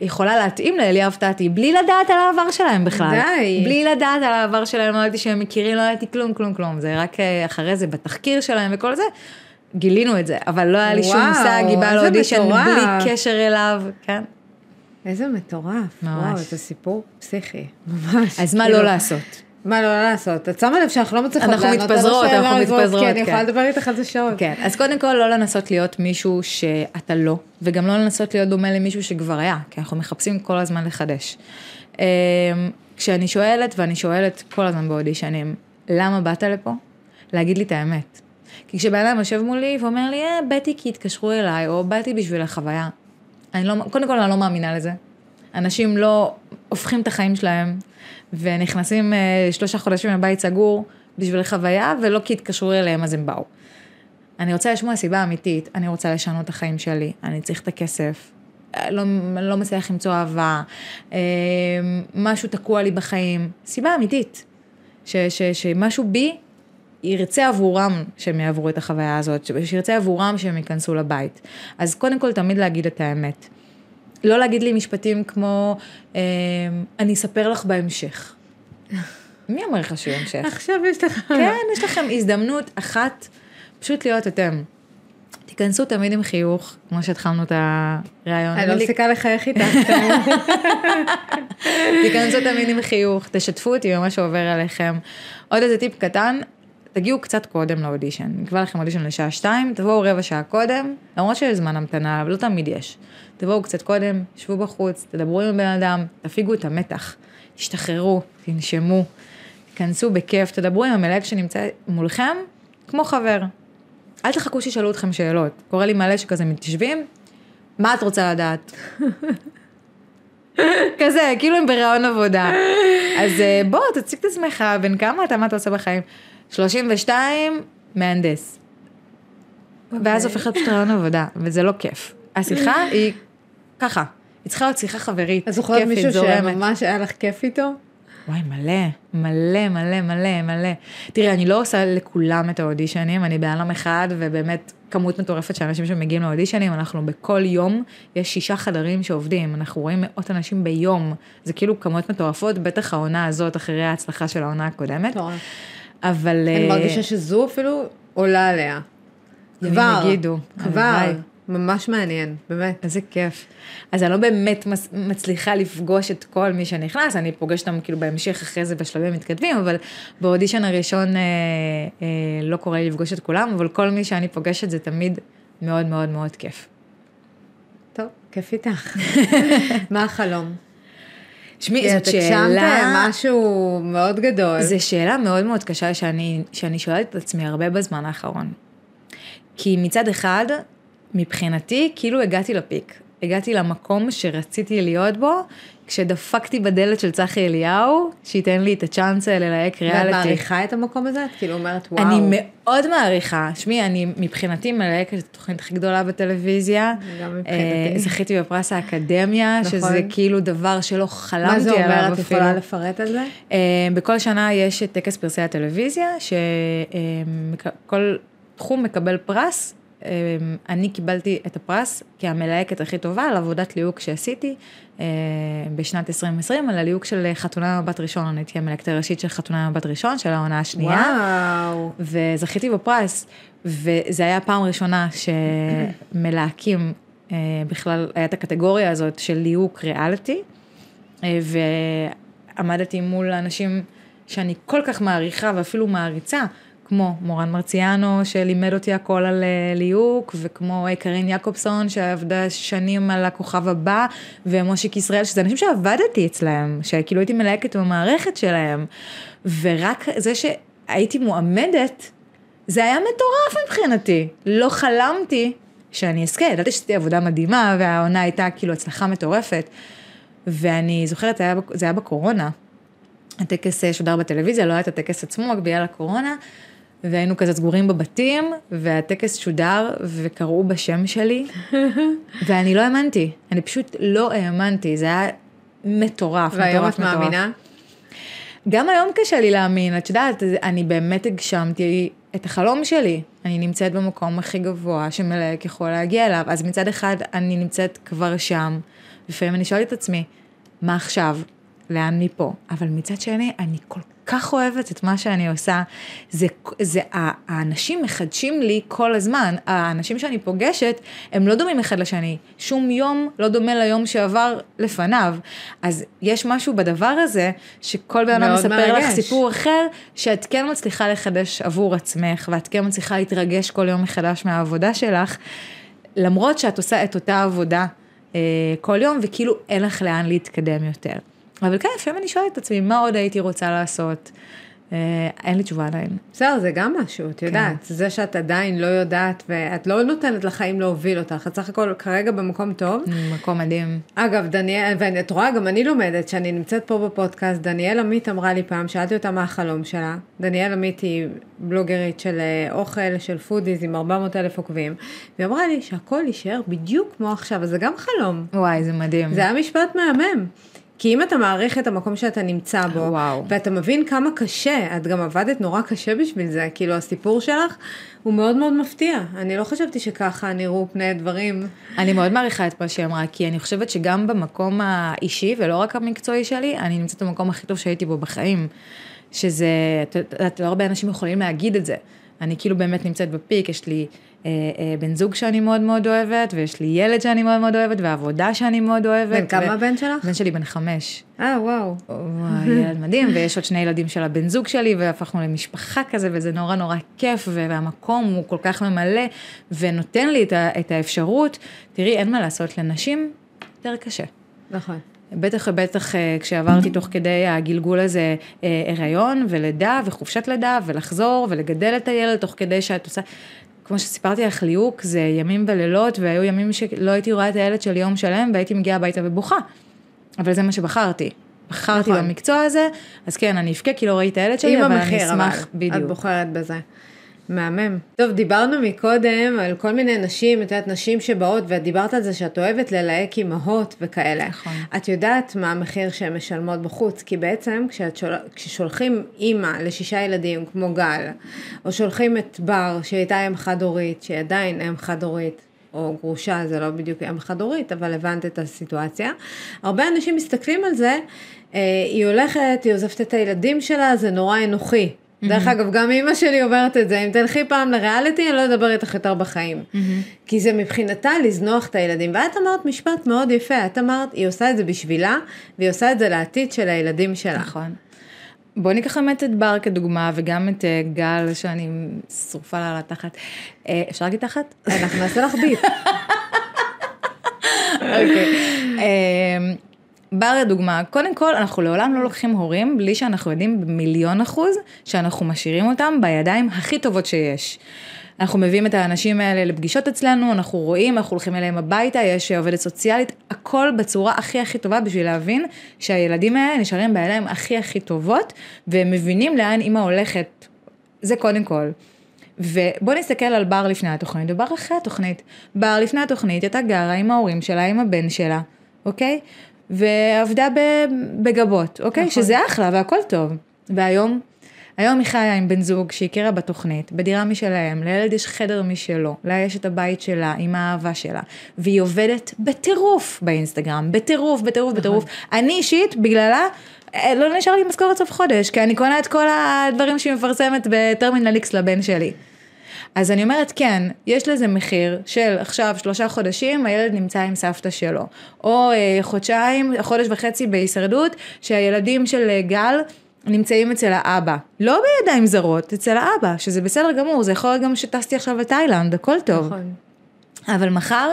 יכולה להתאים לאליאב טאטי, בלי לדעת על העבר שלהם בכלל. די. בלי לדעת על העבר שלהם, לא הייתי שהם מכירים, לא הייתי כלום, כלום, כלום. זה רק אחרי זה, בתחקיר שלהם וכל זה, גילינו את זה. אבל לא היה לי שום מושג, היא באה לאודישן בלי קשר אליו, כן? איזה מטורף. וואו, זה סיפור פסיכי, ממש. אז מה לא לעשות? מה לא לעשות? את שמה לב שאנחנו לא מצליחות לענות על השאלה הזאת, אנחנו מתפזרות, כן. אני יכולה לדבר איתך על זה שעות. כן, אז קודם כל לא לנסות להיות מישהו שאתה לא, וגם לא לנסות להיות דומה למישהו שכבר היה, כי אנחנו מחפשים כל הזמן לחדש. כשאני שואלת, ואני שואלת כל הזמן באודישנים, למה באת לפה? להגיד לי את האמת. כי כשבאדם יושב מולי ואומר לי, אה, באתי כי התקשרו אליי, או באתי בשביל החוויה. אני לא, קודם כל אני לא מאמינה לזה. אנשים לא הופכים את החיים שלהם, ונכנסים uh, שלושה חודשים לבית סגור בשביל חוויה, ולא כי התקשרו אליהם אז הם באו. אני רוצה לשמוע סיבה אמיתית, אני רוצה לשנות את החיים שלי, אני צריך את הכסף, לא, לא מצליח למצוא אהבה, אה, משהו תקוע לי בחיים, סיבה אמיתית, ש, ש, שמשהו בי ירצה עבורם שהם יעברו את החוויה הזאת, שירצה עבורם שהם ייכנסו לבית. אז קודם כל תמיד להגיד את האמת. לא להגיד לי משפטים כמו, אני אספר לך בהמשך. מי אומר לך שהוא המשך? עכשיו יש לכם. כן, יש לכם הזדמנות אחת, פשוט להיות אתם. תיכנסו תמיד עם חיוך, כמו שהתחלנו את הרעיון. אני לא מפסיקה לחייך איתך. תיכנסו תמיד עם חיוך, תשתפו אותי במה שעובר עליכם. עוד איזה טיפ קטן, תגיעו קצת קודם לאודישן. נקבע לכם אודישן לשעה שתיים, תבואו רבע שעה קודם, למרות שיש זמן המתנה, אבל לא תמיד יש. תבואו קצת קודם, שבו בחוץ, תדברו עם הבן אדם, תפיגו את המתח, תשתחררו, תנשמו, תכנסו בכיף, תדברו עם המלאק שנמצא מולכם, כמו חבר. אל תחכו שישאלו אתכם שאלות. קורא לי מלא שכזה מתיישבים, מה את רוצה לדעת? כזה, כאילו הם ברעיון עבודה. אז בוא, תציג את עצמך, בין כמה אתה, מה אתה עושה בחיים? שלושים ושתיים, מהנדס. ואז הופכת רעיון עבודה, וזה לא כיף. השיחה היא ככה, היא צריכה להיות שיחה חברית, כיפית, זורמת. אז זוכרת מישהו שממש היה לך כיף איתו? וואי, מלא, מלא, מלא, מלא, מלא. תראי, אני לא עושה לכולם את האודישנים, אני בעלם אחד, ובאמת כמות מטורפת של אנשים שמגיעים לאודישנים, אנחנו בכל יום, יש שישה חדרים שעובדים, אנחנו רואים מאות אנשים ביום, זה כאילו כמות מטורפות, בטח העונה הזאת, אחרי ההצלחה של העונה הקודמת. אבל... אני מרגישה שזו אפילו עולה עליה. כבר, כבר. ממש מעניין, באמת. איזה כיף. אז אני לא באמת מצליחה לפגוש את כל מי שנכנס, אני פוגשת אותם כאילו בהמשך אחרי זה בשלבים מתכתבים, אבל באודישן הראשון אה, אה, לא קורה לי לפגוש את כולם, אבל כל מי שאני פוגשת זה תמיד מאוד מאוד מאוד כיף. טוב, כיף איתך. מה החלום? שמי, זאת שאלה... תקשמת משהו מאוד גדול. זו שאלה מאוד מאוד קשה שאני, שאני שואלת את עצמי הרבה בזמן האחרון. כי מצד אחד... מבחינתי, כאילו הגעתי לפיק. הגעתי למקום שרציתי להיות בו, כשדפקתי בדלת של צחי אליהו, שייתן לי את הצ'אנס ללהק ריאליטי. ואת מעריכה את המקום הזה? את כאילו אומרת, וואו. אני מאוד מעריכה. שמי, אני מבחינתי מלהקת את התוכנית הכי גדולה בטלוויזיה. גם מבחינתי. זכיתי בפרס האקדמיה, שזה כאילו דבר שלא חלמתי עליו. מה זה אומר? את יכולה לפרט על זה? בכל שנה יש טקס פרסי הטלוויזיה, שכל תחום מקבל פרס, אני קיבלתי את הפרס כהמלהקת הכי טובה על עבודת ליהוק שעשיתי בשנת עשרים עשרים, על הליהוק של חתונה מבט ראשון, אני הייתי המלהקת הראשית של חתונה מבט ראשון, של העונה השנייה, וואו. וזכיתי בפרס, וזה היה פעם ראשונה שמלהקים, בכלל היה את הקטגוריה הזאת של ליהוק ריאליטי, ועמדתי מול אנשים שאני כל כך מעריכה ואפילו מעריצה, כמו מורן מרציאנו, שלימד אותי הכל על ליהוק, וכמו אייקרן יאקובסון, שעבדה שנים על הכוכב הבא, ומושיק ישראל, שזה אנשים שעבדתי אצלהם, שכאילו הייתי מלהקת במערכת שלהם, ורק זה שהייתי מועמדת, זה היה מטורף מבחינתי. לא חלמתי שאני אזכה, ידעתי שזאתי עבודה מדהימה, והעונה הייתה כאילו הצלחה מטורפת, ואני זוכרת, זה היה בקורונה, הטקס שודר בטלוויזיה, לא היה את הטקס עצמו, בגלל הקורונה, והיינו כזה סגורים בבתים, והטקס שודר, וקראו בשם שלי, ואני לא האמנתי, אני פשוט לא האמנתי, זה היה מטורף, מטורף, מטורף. והיום את מאמינה? גם היום קשה לי להאמין, את יודעת, אני באמת הגשמתי את החלום שלי, אני נמצאת במקום הכי גבוה שמלאק יכול להגיע אליו, אז מצד אחד אני נמצאת כבר שם, לפעמים אני שואלת את עצמי, מה עכשיו? לאן אני פה? אבל מצד שני, אני כל כך אוהבת את מה שאני עושה, זה, זה, האנשים מחדשים לי כל הזמן, האנשים שאני פוגשת, הם לא דומים אחד לשני, שום יום לא דומה ליום שעבר לפניו, אז יש משהו בדבר הזה, שכל בעולם מספר לך סיפור אחר, שאת כן מצליחה לחדש עבור עצמך, ואת כן מצליחה להתרגש כל יום מחדש מהעבודה שלך, למרות שאת עושה את אותה עבודה אה, כל יום, וכאילו אין לך לאן להתקדם יותר. אבל כן, לפעמים אני שואלת את עצמי, מה עוד הייתי רוצה לעשות? אין לי תשובה עדיין. בסדר, זה גם משהו, את יודעת. זה שאת עדיין לא יודעת, ואת לא נותנת לחיים להוביל אותך. את סך הכל כרגע במקום טוב. מקום מדהים. אגב, דניאל, ואת רואה, גם אני לומדת, שאני נמצאת פה בפודקאסט, דניאל עמית אמרה לי פעם, שאלתי אותה מה החלום שלה. דניאל עמית היא בלוגרית של אוכל, של פודיז, עם ארבע מאות אלף עוקבים. והיא אמרה לי שהכל יישאר בדיוק כמו עכשיו, אז זה גם חלום. וואי, זה מדהים. זה היה משפט מהמם. כי אם אתה מעריך את המקום שאתה נמצא בו, וואו. ואתה מבין כמה קשה, את גם עבדת נורא קשה בשביל זה, כאילו הסיפור שלך הוא מאוד מאוד מפתיע. אני לא חשבתי שככה נראו פני הדברים. אני מאוד מעריכה את מה שהיא אמרה, כי אני חושבת שגם במקום האישי, ולא רק המקצועי שלי, אני נמצאת במקום הכי טוב שהייתי בו בחיים, שזה, את לא הרבה אנשים יכולים להגיד את זה. אני כאילו באמת נמצאת בפיק, יש לי אה, אה, בן זוג שאני מאוד מאוד אוהבת, ויש לי ילד שאני מאוד מאוד אוהבת, ועבודה שאני מאוד אוהבת. בן כמה ו... הבן שלך? בן שלי בן חמש. אה, וואו. וואי, ילד מדהים, ויש עוד שני ילדים של הבן זוג שלי, והפכנו למשפחה כזה, וזה נורא נורא כיף, והמקום הוא כל כך ממלא, ונותן לי את, ה- את האפשרות. תראי, אין מה לעשות לנשים, יותר קשה. נכון. בטח ובטח כשעברתי תוך כדי הגלגול הזה הריון ולידה וחופשת לידה ולחזור ולגדל את הילד תוך כדי שאת עושה, כמו שסיפרתי לך ליהוק, זה ימים ולילות והיו ימים שלא הייתי רואה את הילד של יום שלם והייתי מגיעה הביתה ובוכה, אבל זה מה שבחרתי. בחרתי נכון. במקצוע הזה, אז כן, אני אפקה כי לא ראיתי את הילד שלי, אבל המחיר, אני אשמח בדיוק. את בוחרת בזה. מהמם. טוב, דיברנו מקודם על כל מיני נשים, את יודעת, נשים שבאות, ואת דיברת על זה שאת אוהבת ללהק אימהות וכאלה. נכון. את יודעת מה המחיר שהן משלמות בחוץ, כי בעצם כששול... כששולחים אימא לשישה ילדים כמו גל, או שולחים את בר שהייתה אם חד-הורית, שעדיין אם חד-הורית, או גרושה, זה לא בדיוק אם חד-הורית, אבל הבנת את הסיטואציה. הרבה אנשים מסתכלים על זה, היא הולכת, היא עוזבת את הילדים שלה, זה נורא אנוכי. דרך אגב, גם אמא שלי עוברת את זה, אם תלכי פעם לריאליטי, אני לא אדבר איתך יותר בחיים. כי זה מבחינתה לזנוח את הילדים. ואת אמרת משפט מאוד יפה, את אמרת, היא עושה את זה בשבילה, והיא עושה את זה לעתיד של הילדים שלה. נכון. בואו ניקח באמת את בר כדוגמה, וגם את גל, שאני שרופה לה לתחת. אפשר להגיד תחת? אנחנו נעשה לך ביט. אוקיי. בר הדוגמה, קודם כל, אנחנו לעולם לא לוקחים הורים, בלי שאנחנו יודעים במיליון אחוז, שאנחנו משאירים אותם בידיים הכי טובות שיש. אנחנו מביאים את האנשים האלה לפגישות אצלנו, אנחנו רואים, אנחנו הולכים אליהם הביתה, יש עובדת סוציאלית, הכל בצורה הכי הכי טובה, בשביל להבין שהילדים האלה נשארים בידיים הכי הכי טובות, והם מבינים לאן אמא הולכת. זה קודם כל. ובוא נסתכל על בר לפני התוכנית, ובר אחרי התוכנית. בר לפני התוכנית, הייתה גרה עם ההורים שלה, עם הבן שלה, אוקיי? ועבדה בגבות, אוקיי? נכון. שזה אחלה והכל טוב. והיום, היום היא חיה עם בן זוג שהכירה בתוכנית, בדירה משלהם, לילד יש חדר משלו, לה יש את הבית שלה, עם האהבה שלה, והיא עובדת בטירוף באינסטגרם, בטירוף, בטירוף, בטירוף. נכון. אני אישית, בגללה, לא נשאר לי משכורת סוף חודש, כי אני קונה את כל הדברים שהיא מפרסמת בטרמינל איקס לבן שלי. אז אני אומרת, כן, יש לזה מחיר של עכשיו שלושה חודשים, הילד נמצא עם סבתא שלו. או חודשיים, חודש וחצי בהישרדות, שהילדים של גל נמצאים אצל האבא. לא בידיים זרות, אצל האבא, שזה בסדר גמור, זה יכול להיות גם שטסתי עכשיו לתאילנד, הכל טוב. נכון. אבל מחר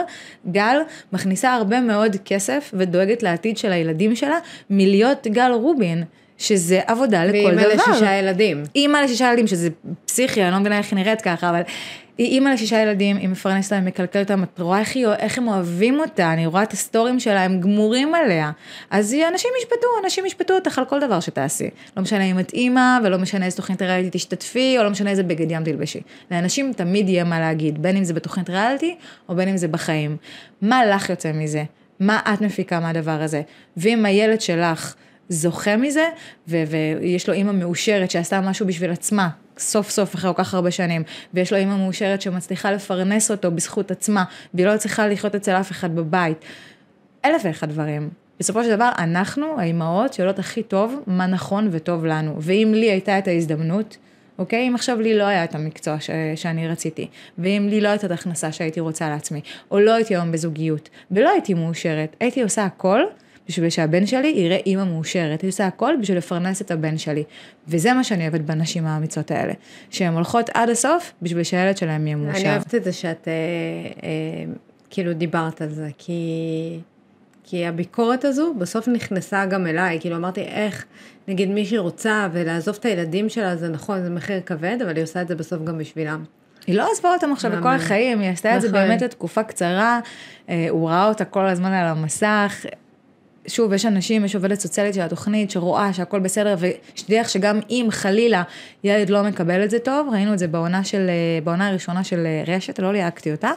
גל מכניסה הרבה מאוד כסף ודואגת לעתיד של הילדים שלה, מלהיות גל רובין. שזה עבודה לכל דבר. ואימא לשישה ילדים. אימא לשישה ילדים, שזה פסיכיה, אני לא מבינה איך היא נראית ככה, אבל היא אימא לשישה ילדים, היא מפרנסת להם, מקלקלת אותם, את רואה איך, איך הם אוהבים אותה, אני רואה את הסטורים שלה, הם גמורים עליה. אז אנשים ישפטו, אנשים ישפטו אותך על כל דבר שתעשי. לא משנה אם את אימא, ולא משנה איזה תוכנית ריאליטי תשתתפי, או לא משנה איזה בגד ים תלבשי. לאנשים תמיד יהיה מה להגיד, בין אם זה בתוכנית ריאליטי, או בין אם זה בחיים. מה לך יוצא מזה? מה את מפיקה מהדבר הזה? ואם הילד שלך זוכה מזה, ו- ויש לו אימא מאושרת שעשתה משהו בשביל עצמה, סוף סוף אחרי כל כך הרבה שנים, ויש לו אימא מאושרת שמצליחה לפרנס אותו בזכות עצמה, והיא לא צריכה לחיות אצל אף אחד בבית. אלף ואחד דברים. בסופו של דבר, אנחנו, האימהות, שאלות הכי טוב, מה נכון וטוב לנו. ואם לי הייתה את ההזדמנות, אוקיי? אם עכשיו לי לא היה את המקצוע ש- שאני רציתי, ואם לי לא הייתה את ההכנסה שהייתי רוצה לעצמי, או לא הייתי היום בזוגיות, ולא הייתי מאושרת, הייתי עושה הכל בשביל שהבן שלי יראה אימא מאושרת, הייתי עושה הכל בשביל לפרנס את הבן שלי. וזה מה שאני אוהבת בנשים האמיצות האלה, שהן הולכות עד הסוף בשביל שהילד שלהם יהיה מאושר. אני אוהבת את זה שאת, אה, אה, כאילו דיברת על זה, כי... כי הביקורת הזו בסוף נכנסה גם אליי, כאילו אמרתי איך, נגיד מישהי רוצה ולעזוב את הילדים שלה, זה נכון, זה מחיר כבד, אבל היא עושה את זה בסוף גם בשבילם. היא לא עזבה אותם עכשיו בכל החיים, היא עשתה את זה באמת לתקופה קצרה, הוא ראה אותה כל הזמן על המסך, שוב, יש אנשים, יש עובדת סוציאלית של התוכנית, שרואה שהכל בסדר, ושתדעך שגם אם חלילה ילד לא מקבל את זה טוב, ראינו את זה בעונה, של, בעונה הראשונה של רשת, לא ליעקתי אותה,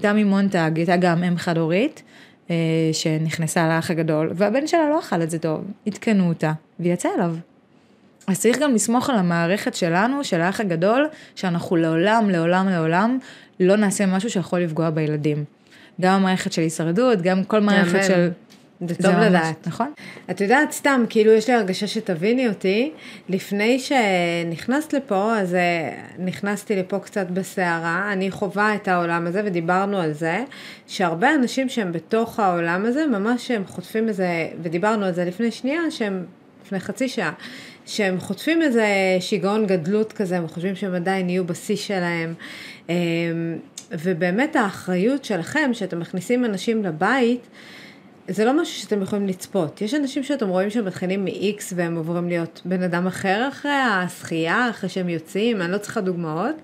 תמי מונטג, הייתה גם אם חד-הורית, שנכנסה לאח הגדול, והבן שלה לא אכל את זה טוב, התקנו אותה, ויצא אליו. אז צריך גם לסמוך על המערכת שלנו, של האח הגדול, שאנחנו לעולם, לעולם, לעולם, לא נעשה משהו שיכול לפגוע בילדים. גם המערכת של הישרדות, גם כל מערכת של... זה טוב לדעת. נכון? את יודעת, סתם, כאילו יש לי הרגשה שתביני אותי, לפני שנכנסת לפה, אז נכנסתי לפה קצת בסערה, אני חובה את העולם הזה, ודיברנו על זה, שהרבה אנשים שהם בתוך העולם הזה, ממש שהם חוטפים איזה, ודיברנו על זה לפני שנייה, שהם, לפני חצי שעה, שהם חוטפים איזה שיגעון גדלות כזה, הם חושבים שהם עדיין יהיו בשיא שלהם, ובאמת האחריות שלכם, שאתם מכניסים אנשים לבית, זה לא משהו שאתם יכולים לצפות. יש אנשים שאתם רואים שהם מתחילים מ-X והם עוברים להיות בן אדם אחר אחרי השחייה, אחרי שהם יוצאים, אני לא צריכה דוגמאות,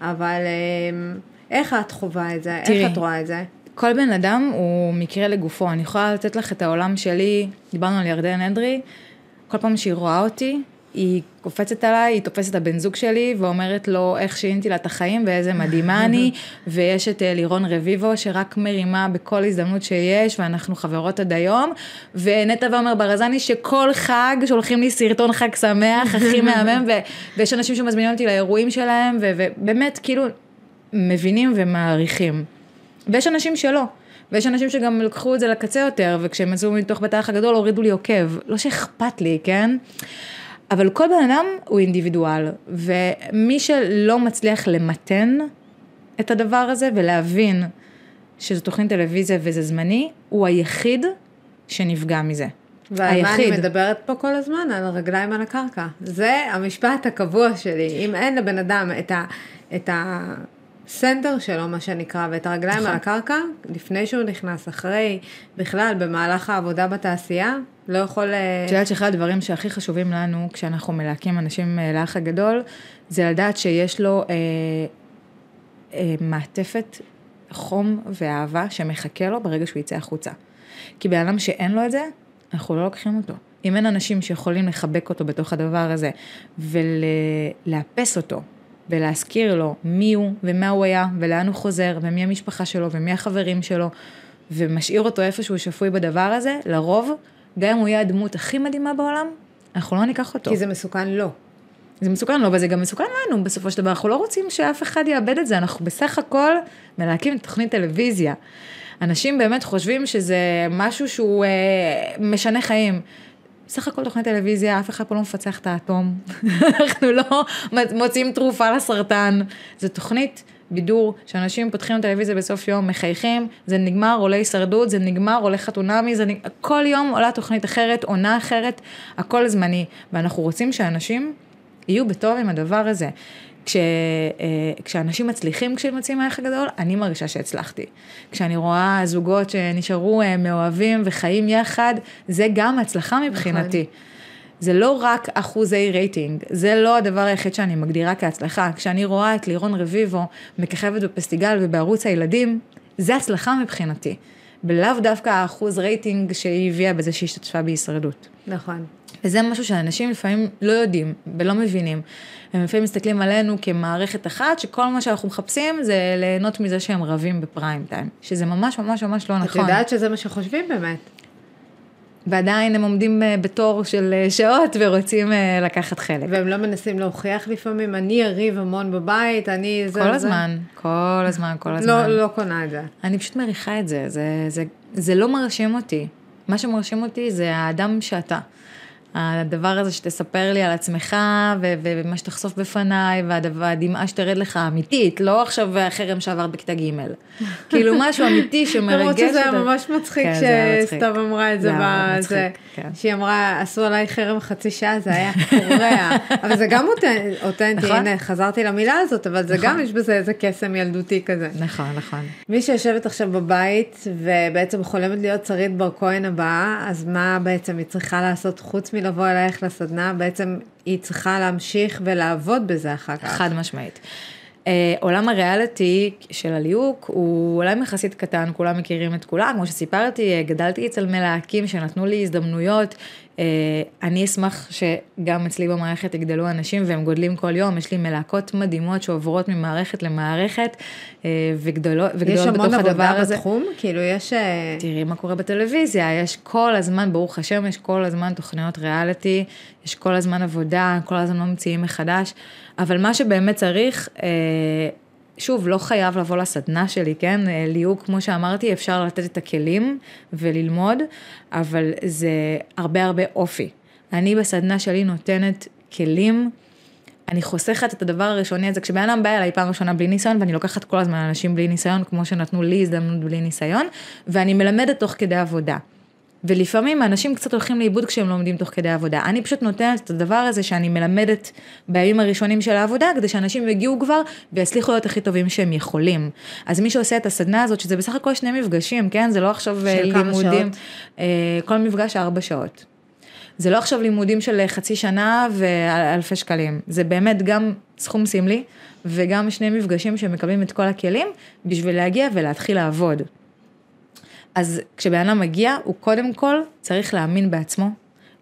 אבל איך את חובה את זה? תראי, איך את רואה את זה? כל בן אדם הוא מקרה לגופו. אני יכולה לתת לך את העולם שלי, דיברנו על ירדן הנדרי, כל פעם שהיא רואה אותי, היא קופצת עליי, היא תופסת את הבן זוג שלי, ואומרת לו איך שינתי לה את החיים, ואיזה מדהימה אני, ויש את לירון רביבו, שרק מרימה בכל הזדמנות שיש, ואנחנו חברות עד היום, ונטה ועומר ברזני, שכל חג, שולחים לי סרטון חג שמח, הכי מהמם, ויש אנשים שמזמינים אותי לאירועים שלהם, ובאמת כאילו מבינים ומעריכים. ויש אנשים שלא. ויש אנשים שגם לקחו את זה לקצה יותר, וכשהם יצאו מתוך בית האח הגדול, הורידו לי עוקב. לא שאכפת לי, כן? אבל כל בן אדם הוא אינדיבידואל, ומי שלא מצליח למתן את הדבר הזה, ולהבין שזו תוכנית טלוויזיה וזה זמני, הוא היחיד שנפגע מזה. והאימה אני מדברת פה כל הזמן על הרגליים על הקרקע. זה המשפט הקבוע שלי. אם אין לבן אדם את ה... את ה... סנטר שלו, מה שנקרא, ואת הרגליים על הקרקע, לפני שהוא נכנס, אחרי, בכלל, במהלך העבודה בתעשייה, לא יכול... את יודעת שאחד הדברים שהכי חשובים לנו, כשאנחנו מלהקים אנשים לאח הגדול, זה לדעת שיש לו אה, אה, מעטפת חום ואהבה שמחכה לו ברגע שהוא יצא החוצה. כי בעולם שאין לו את זה, אנחנו לא לוקחים אותו. אם אין אנשים שיכולים לחבק אותו בתוך הדבר הזה, ולאפס אותו, ולהזכיר לו מי הוא ומה הוא היה, ולאן הוא חוזר, ומי המשפחה שלו, ומי החברים שלו, ומשאיר אותו איפשהו שפוי בדבר הזה, לרוב, גם אם הוא יהיה הדמות הכי מדהימה בעולם, אנחנו לא ניקח אותו. כי זה מסוכן לא. זה מסוכן לא, וזה גם מסוכן לנו, בסופו של דבר, אנחנו לא רוצים שאף אחד יאבד את זה, אנחנו בסך הכל מלהקים את תוכנית טלוויזיה. אנשים באמת חושבים שזה משהו שהוא אה, משנה חיים, בסך הכל תוכנית טלוויזיה, אף אחד פה לא מפצח את האטום. אנחנו לא מוצאים תרופה לסרטן. זו תוכנית בידור, שאנשים פותחים טלוויזיה בסוף יום, מחייכים, זה נגמר, עולה הישרדות, זה נגמר, עולה חתונמי, זה נגמר. כל יום עולה תוכנית אחרת, עונה אחרת, הכל זמני. ואנחנו רוצים שאנשים יהיו בטוב עם הדבר הזה. כש, כשאנשים מצליחים, כשמצאים האח הגדול, אני מרגישה שהצלחתי. כשאני רואה זוגות שנשארו מאוהבים וחיים יחד, זה גם הצלחה מבחינתי. זה לא רק אחוזי רייטינג, זה לא הדבר היחיד שאני מגדירה כהצלחה. כשאני רואה את לירון רביבו מככבת בפסטיגל ובערוץ הילדים, זה הצלחה מבחינתי. בלאו דווקא האחוז רייטינג שהיא הביאה בזה שהשתתפה בהישרדות. נכון. וזה משהו שאנשים לפעמים לא יודעים ולא מבינים. הם לפעמים מסתכלים עלינו כמערכת אחת, שכל מה שאנחנו מחפשים זה ליהנות מזה שהם רבים בפריים טיים. שזה ממש ממש ממש לא נכון. את יודעת שזה מה שחושבים באמת? ועדיין הם עומדים בתור של שעות ורוצים לקחת חלק. והם לא מנסים להוכיח לפעמים, אני אריב המון בבית, אני זה... כל הזמן, כל הזמן, כל הזמן. לא קונה את זה. אני פשוט מריחה את זה, זה לא מרשים אותי. מה שמרשים אותי זה האדם שאתה. הדבר הזה שתספר לי על עצמך, ומה שתחשוף בפניי, והדמעה שתרד לך אמיתית, לא עכשיו החרם שעברת בכתה ג' כאילו משהו אמיתי שמרגש. למרות שזה היה ממש מצחיק שסתיו אמרה את זה, שהיא אמרה, עשו עליי חרם חצי שעה, זה היה קורע, אבל זה גם אותנטי, הנה, חזרתי למילה הזאת, אבל זה גם יש בזה איזה קסם ילדותי כזה. נכון, נכון. מי שיושבת עכשיו בבית, ובעצם חולמת להיות שרית בר-כהן הבאה, אז מה בעצם היא צריכה לעשות חוץ מלא לבוא אלייך לסדנה, בעצם היא צריכה להמשיך ולעבוד בזה אחר כך. חד משמעית. עולם הריאליטי של הליהוק הוא אולי מחסית קטן, כולם מכירים את כולם, כמו שסיפרתי, גדלתי אצל מלהקים שנתנו לי הזדמנויות, אני אשמח שגם אצלי במערכת יגדלו אנשים והם גודלים כל יום, יש לי מלהקות מדהימות שעוברות ממערכת למערכת וגדולות בתוך הדבר הזה. יש המון עבודה בתחום? כאילו יש... תראי מה קורה בטלוויזיה, יש כל הזמן, ברוך השם, יש כל הזמן תוכניות ריאליטי, יש כל הזמן עבודה, כל הזמן לא מציעים מחדש, אבל מה שבאמת צריך... שוב, לא חייב לבוא לסדנה שלי, כן? ליהוק, כמו שאמרתי, אפשר לתת את הכלים וללמוד, אבל זה הרבה הרבה אופי. אני בסדנה שלי נותנת כלים, אני חוסכת את הדבר הראשוני הזה, כשבאדם בא אליי פעם ראשונה בלי ניסיון, ואני לוקחת כל הזמן אנשים בלי ניסיון, כמו שנתנו לי הזדמנות בלי ניסיון, ואני מלמדת תוך כדי עבודה. ולפעמים האנשים קצת הולכים לאיבוד כשהם לומדים תוך כדי עבודה. אני פשוט נותנת את הדבר הזה שאני מלמדת בימים הראשונים של העבודה, כדי שאנשים יגיעו כבר ויצליחו להיות הכי טובים שהם יכולים. אז מי שעושה את הסדנה הזאת, שזה בסך הכל שני מפגשים, כן? זה לא עכשיו לימודים. כל מפגש ארבע שעות. זה לא עכשיו לימודים של חצי שנה ואלפי שקלים. זה באמת גם סכום סמלי, וגם שני מפגשים שמקבלים את כל הכלים, בשביל להגיע ולהתחיל לעבוד. אז כשבאדם מגיע, הוא קודם כל צריך להאמין בעצמו,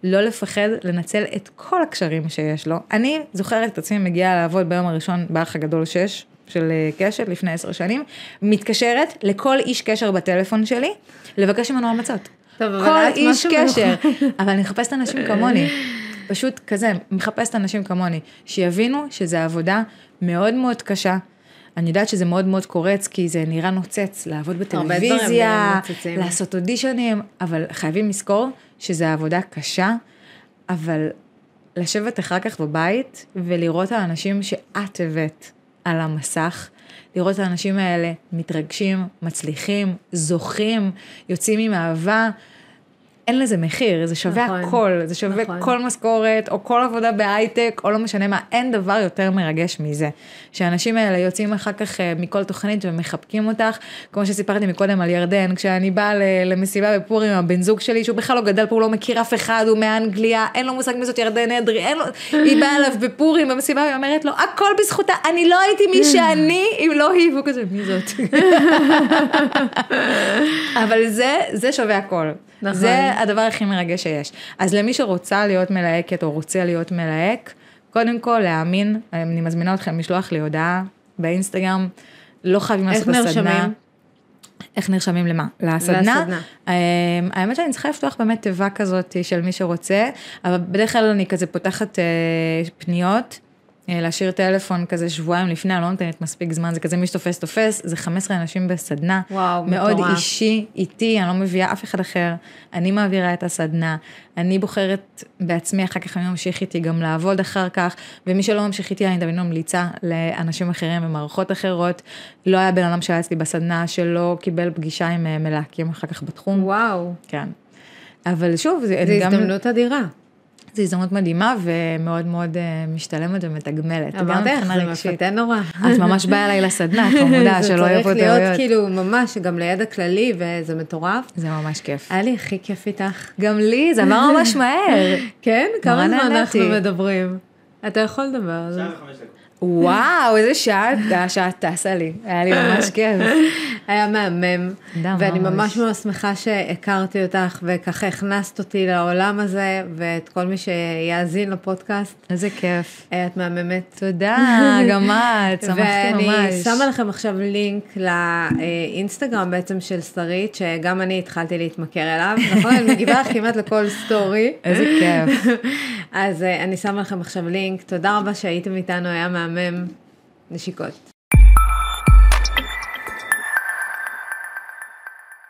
לא לפחד לנצל את כל הקשרים שיש לו. אני זוכרת את עצמי מגיעה לעבוד ביום הראשון באח הגדול שש של קשת לפני עשר שנים, מתקשרת לכל איש קשר בטלפון שלי, לבקש ממנו המצות. כל איש קשר, אבל אני מחפשת אנשים כמוני, פשוט כזה, מחפשת אנשים כמוני, שיבינו שזו עבודה מאוד מאוד קשה, אני יודעת שזה מאוד מאוד קורץ, כי זה נראה נוצץ, לעבוד בטלוויזיה, לעשות אודישנים, אבל חייבים לזכור שזו עבודה קשה, אבל לשבת אחר כך בבית, ולראות האנשים שאת הבאת על המסך, לראות את האנשים האלה מתרגשים, מצליחים, זוכים, יוצאים עם אהבה, אין לזה מחיר, זה שווה נכון, הכל, זה שווה נכון. כל משכורת, או כל עבודה בהייטק, או לא משנה מה, אין דבר יותר מרגש מזה. שהאנשים האלה יוצאים אחר כך מכל תוכנית ומחבקים אותך, כמו שסיפרתי מקודם על ירדן, כשאני באה למסיבה בפורים, הבן זוג שלי, שהוא בכלל לא גדל פה, הוא לא מכיר אף אחד, הוא מאנגליה, אין לו מושג מזאת ירדן הנדרי, אין לו, היא באה אליו בפורים, במסיבה, היא אומרת לו, הכל בזכותה, אני לא הייתי מי שאני, אם לא היא, והוא כזה, מי זאת? אבל זה, זה שווה הכל. נכון. זה הדבר הכי מרגש שיש. אז למי שרוצה להיות מלהקת או רוצה להיות מלהק, קודם כל להאמין, אני מזמינה אתכם לשלוח לי הודעה באינסטגרם, לא חייבים לעשות הסדנה. איך נרשמים? איך נרשמים למה? לסדנה. האמת שאני צריכה לפתוח באמת תיבה כזאת של מי שרוצה, אבל בדרך כלל אני כזה פותחת פניות, להשאיר טלפון כזה שבועיים לפני, אני לא נותנת מספיק זמן, זה כזה מי שתופס תופס, זה חמישה עשר אנשים בסדנה, וואו, מאוד מטורף. אישי, איתי, אני לא מביאה אף אחד אחר, אני מעבירה את הסדנה, אני בוחרת בעצמי, אחר כך אני ממשיך איתי גם לעבוד אחר כך, ומי שלא ממשיך איתי, אני תמיד ממליצה לאנשים אחרים ומערכות אחרות, לא היה בן אדם שהיה אצלי בסדנה, שלא קיבל פגישה עם מלהקים אחר כך בתחום. וואו. כן. אבל שוב, זה, זה גם... הזדמנות אדירה. זו הזדמנות מדהימה ומאוד מאוד משתלמת ומתגמלת. אמרת איך, זה מפתה נורא. את ממש באה אליי לסדנה, חמודה, שלא יהיו פה טעויות. זה צריך להיות כאילו ממש, גם ליד הכללי, וזה מטורף. זה ממש כיף. היה לי הכי כיף איתך. גם לי, זה עבר ממש מהר. כן? כמה זמן אנחנו מדברים? אתה יכול לדבר. שעה וחמש דקות. וואו, איזה שעה, השעה טסה לי, היה לי ממש כיף, היה מהמם, ואני ממש מאוד שמחה שהכרתי אותך, וככה הכנסת אותי לעולם הזה, ואת כל מי שיאזין לפודקאסט. איזה כיף. את מהממת. תודה, גם את, שמחתי ממש. ואני שמה לכם עכשיו לינק לאינסטגרם בעצם של שרית, שגם אני התחלתי להתמכר אליו, נכון? אני מגיבה לך כמעט לכל סטורי. איזה כיף. אז אני שמה לכם עכשיו לינק, תודה רבה שהייתם איתנו, היה מהמם. נשיקות.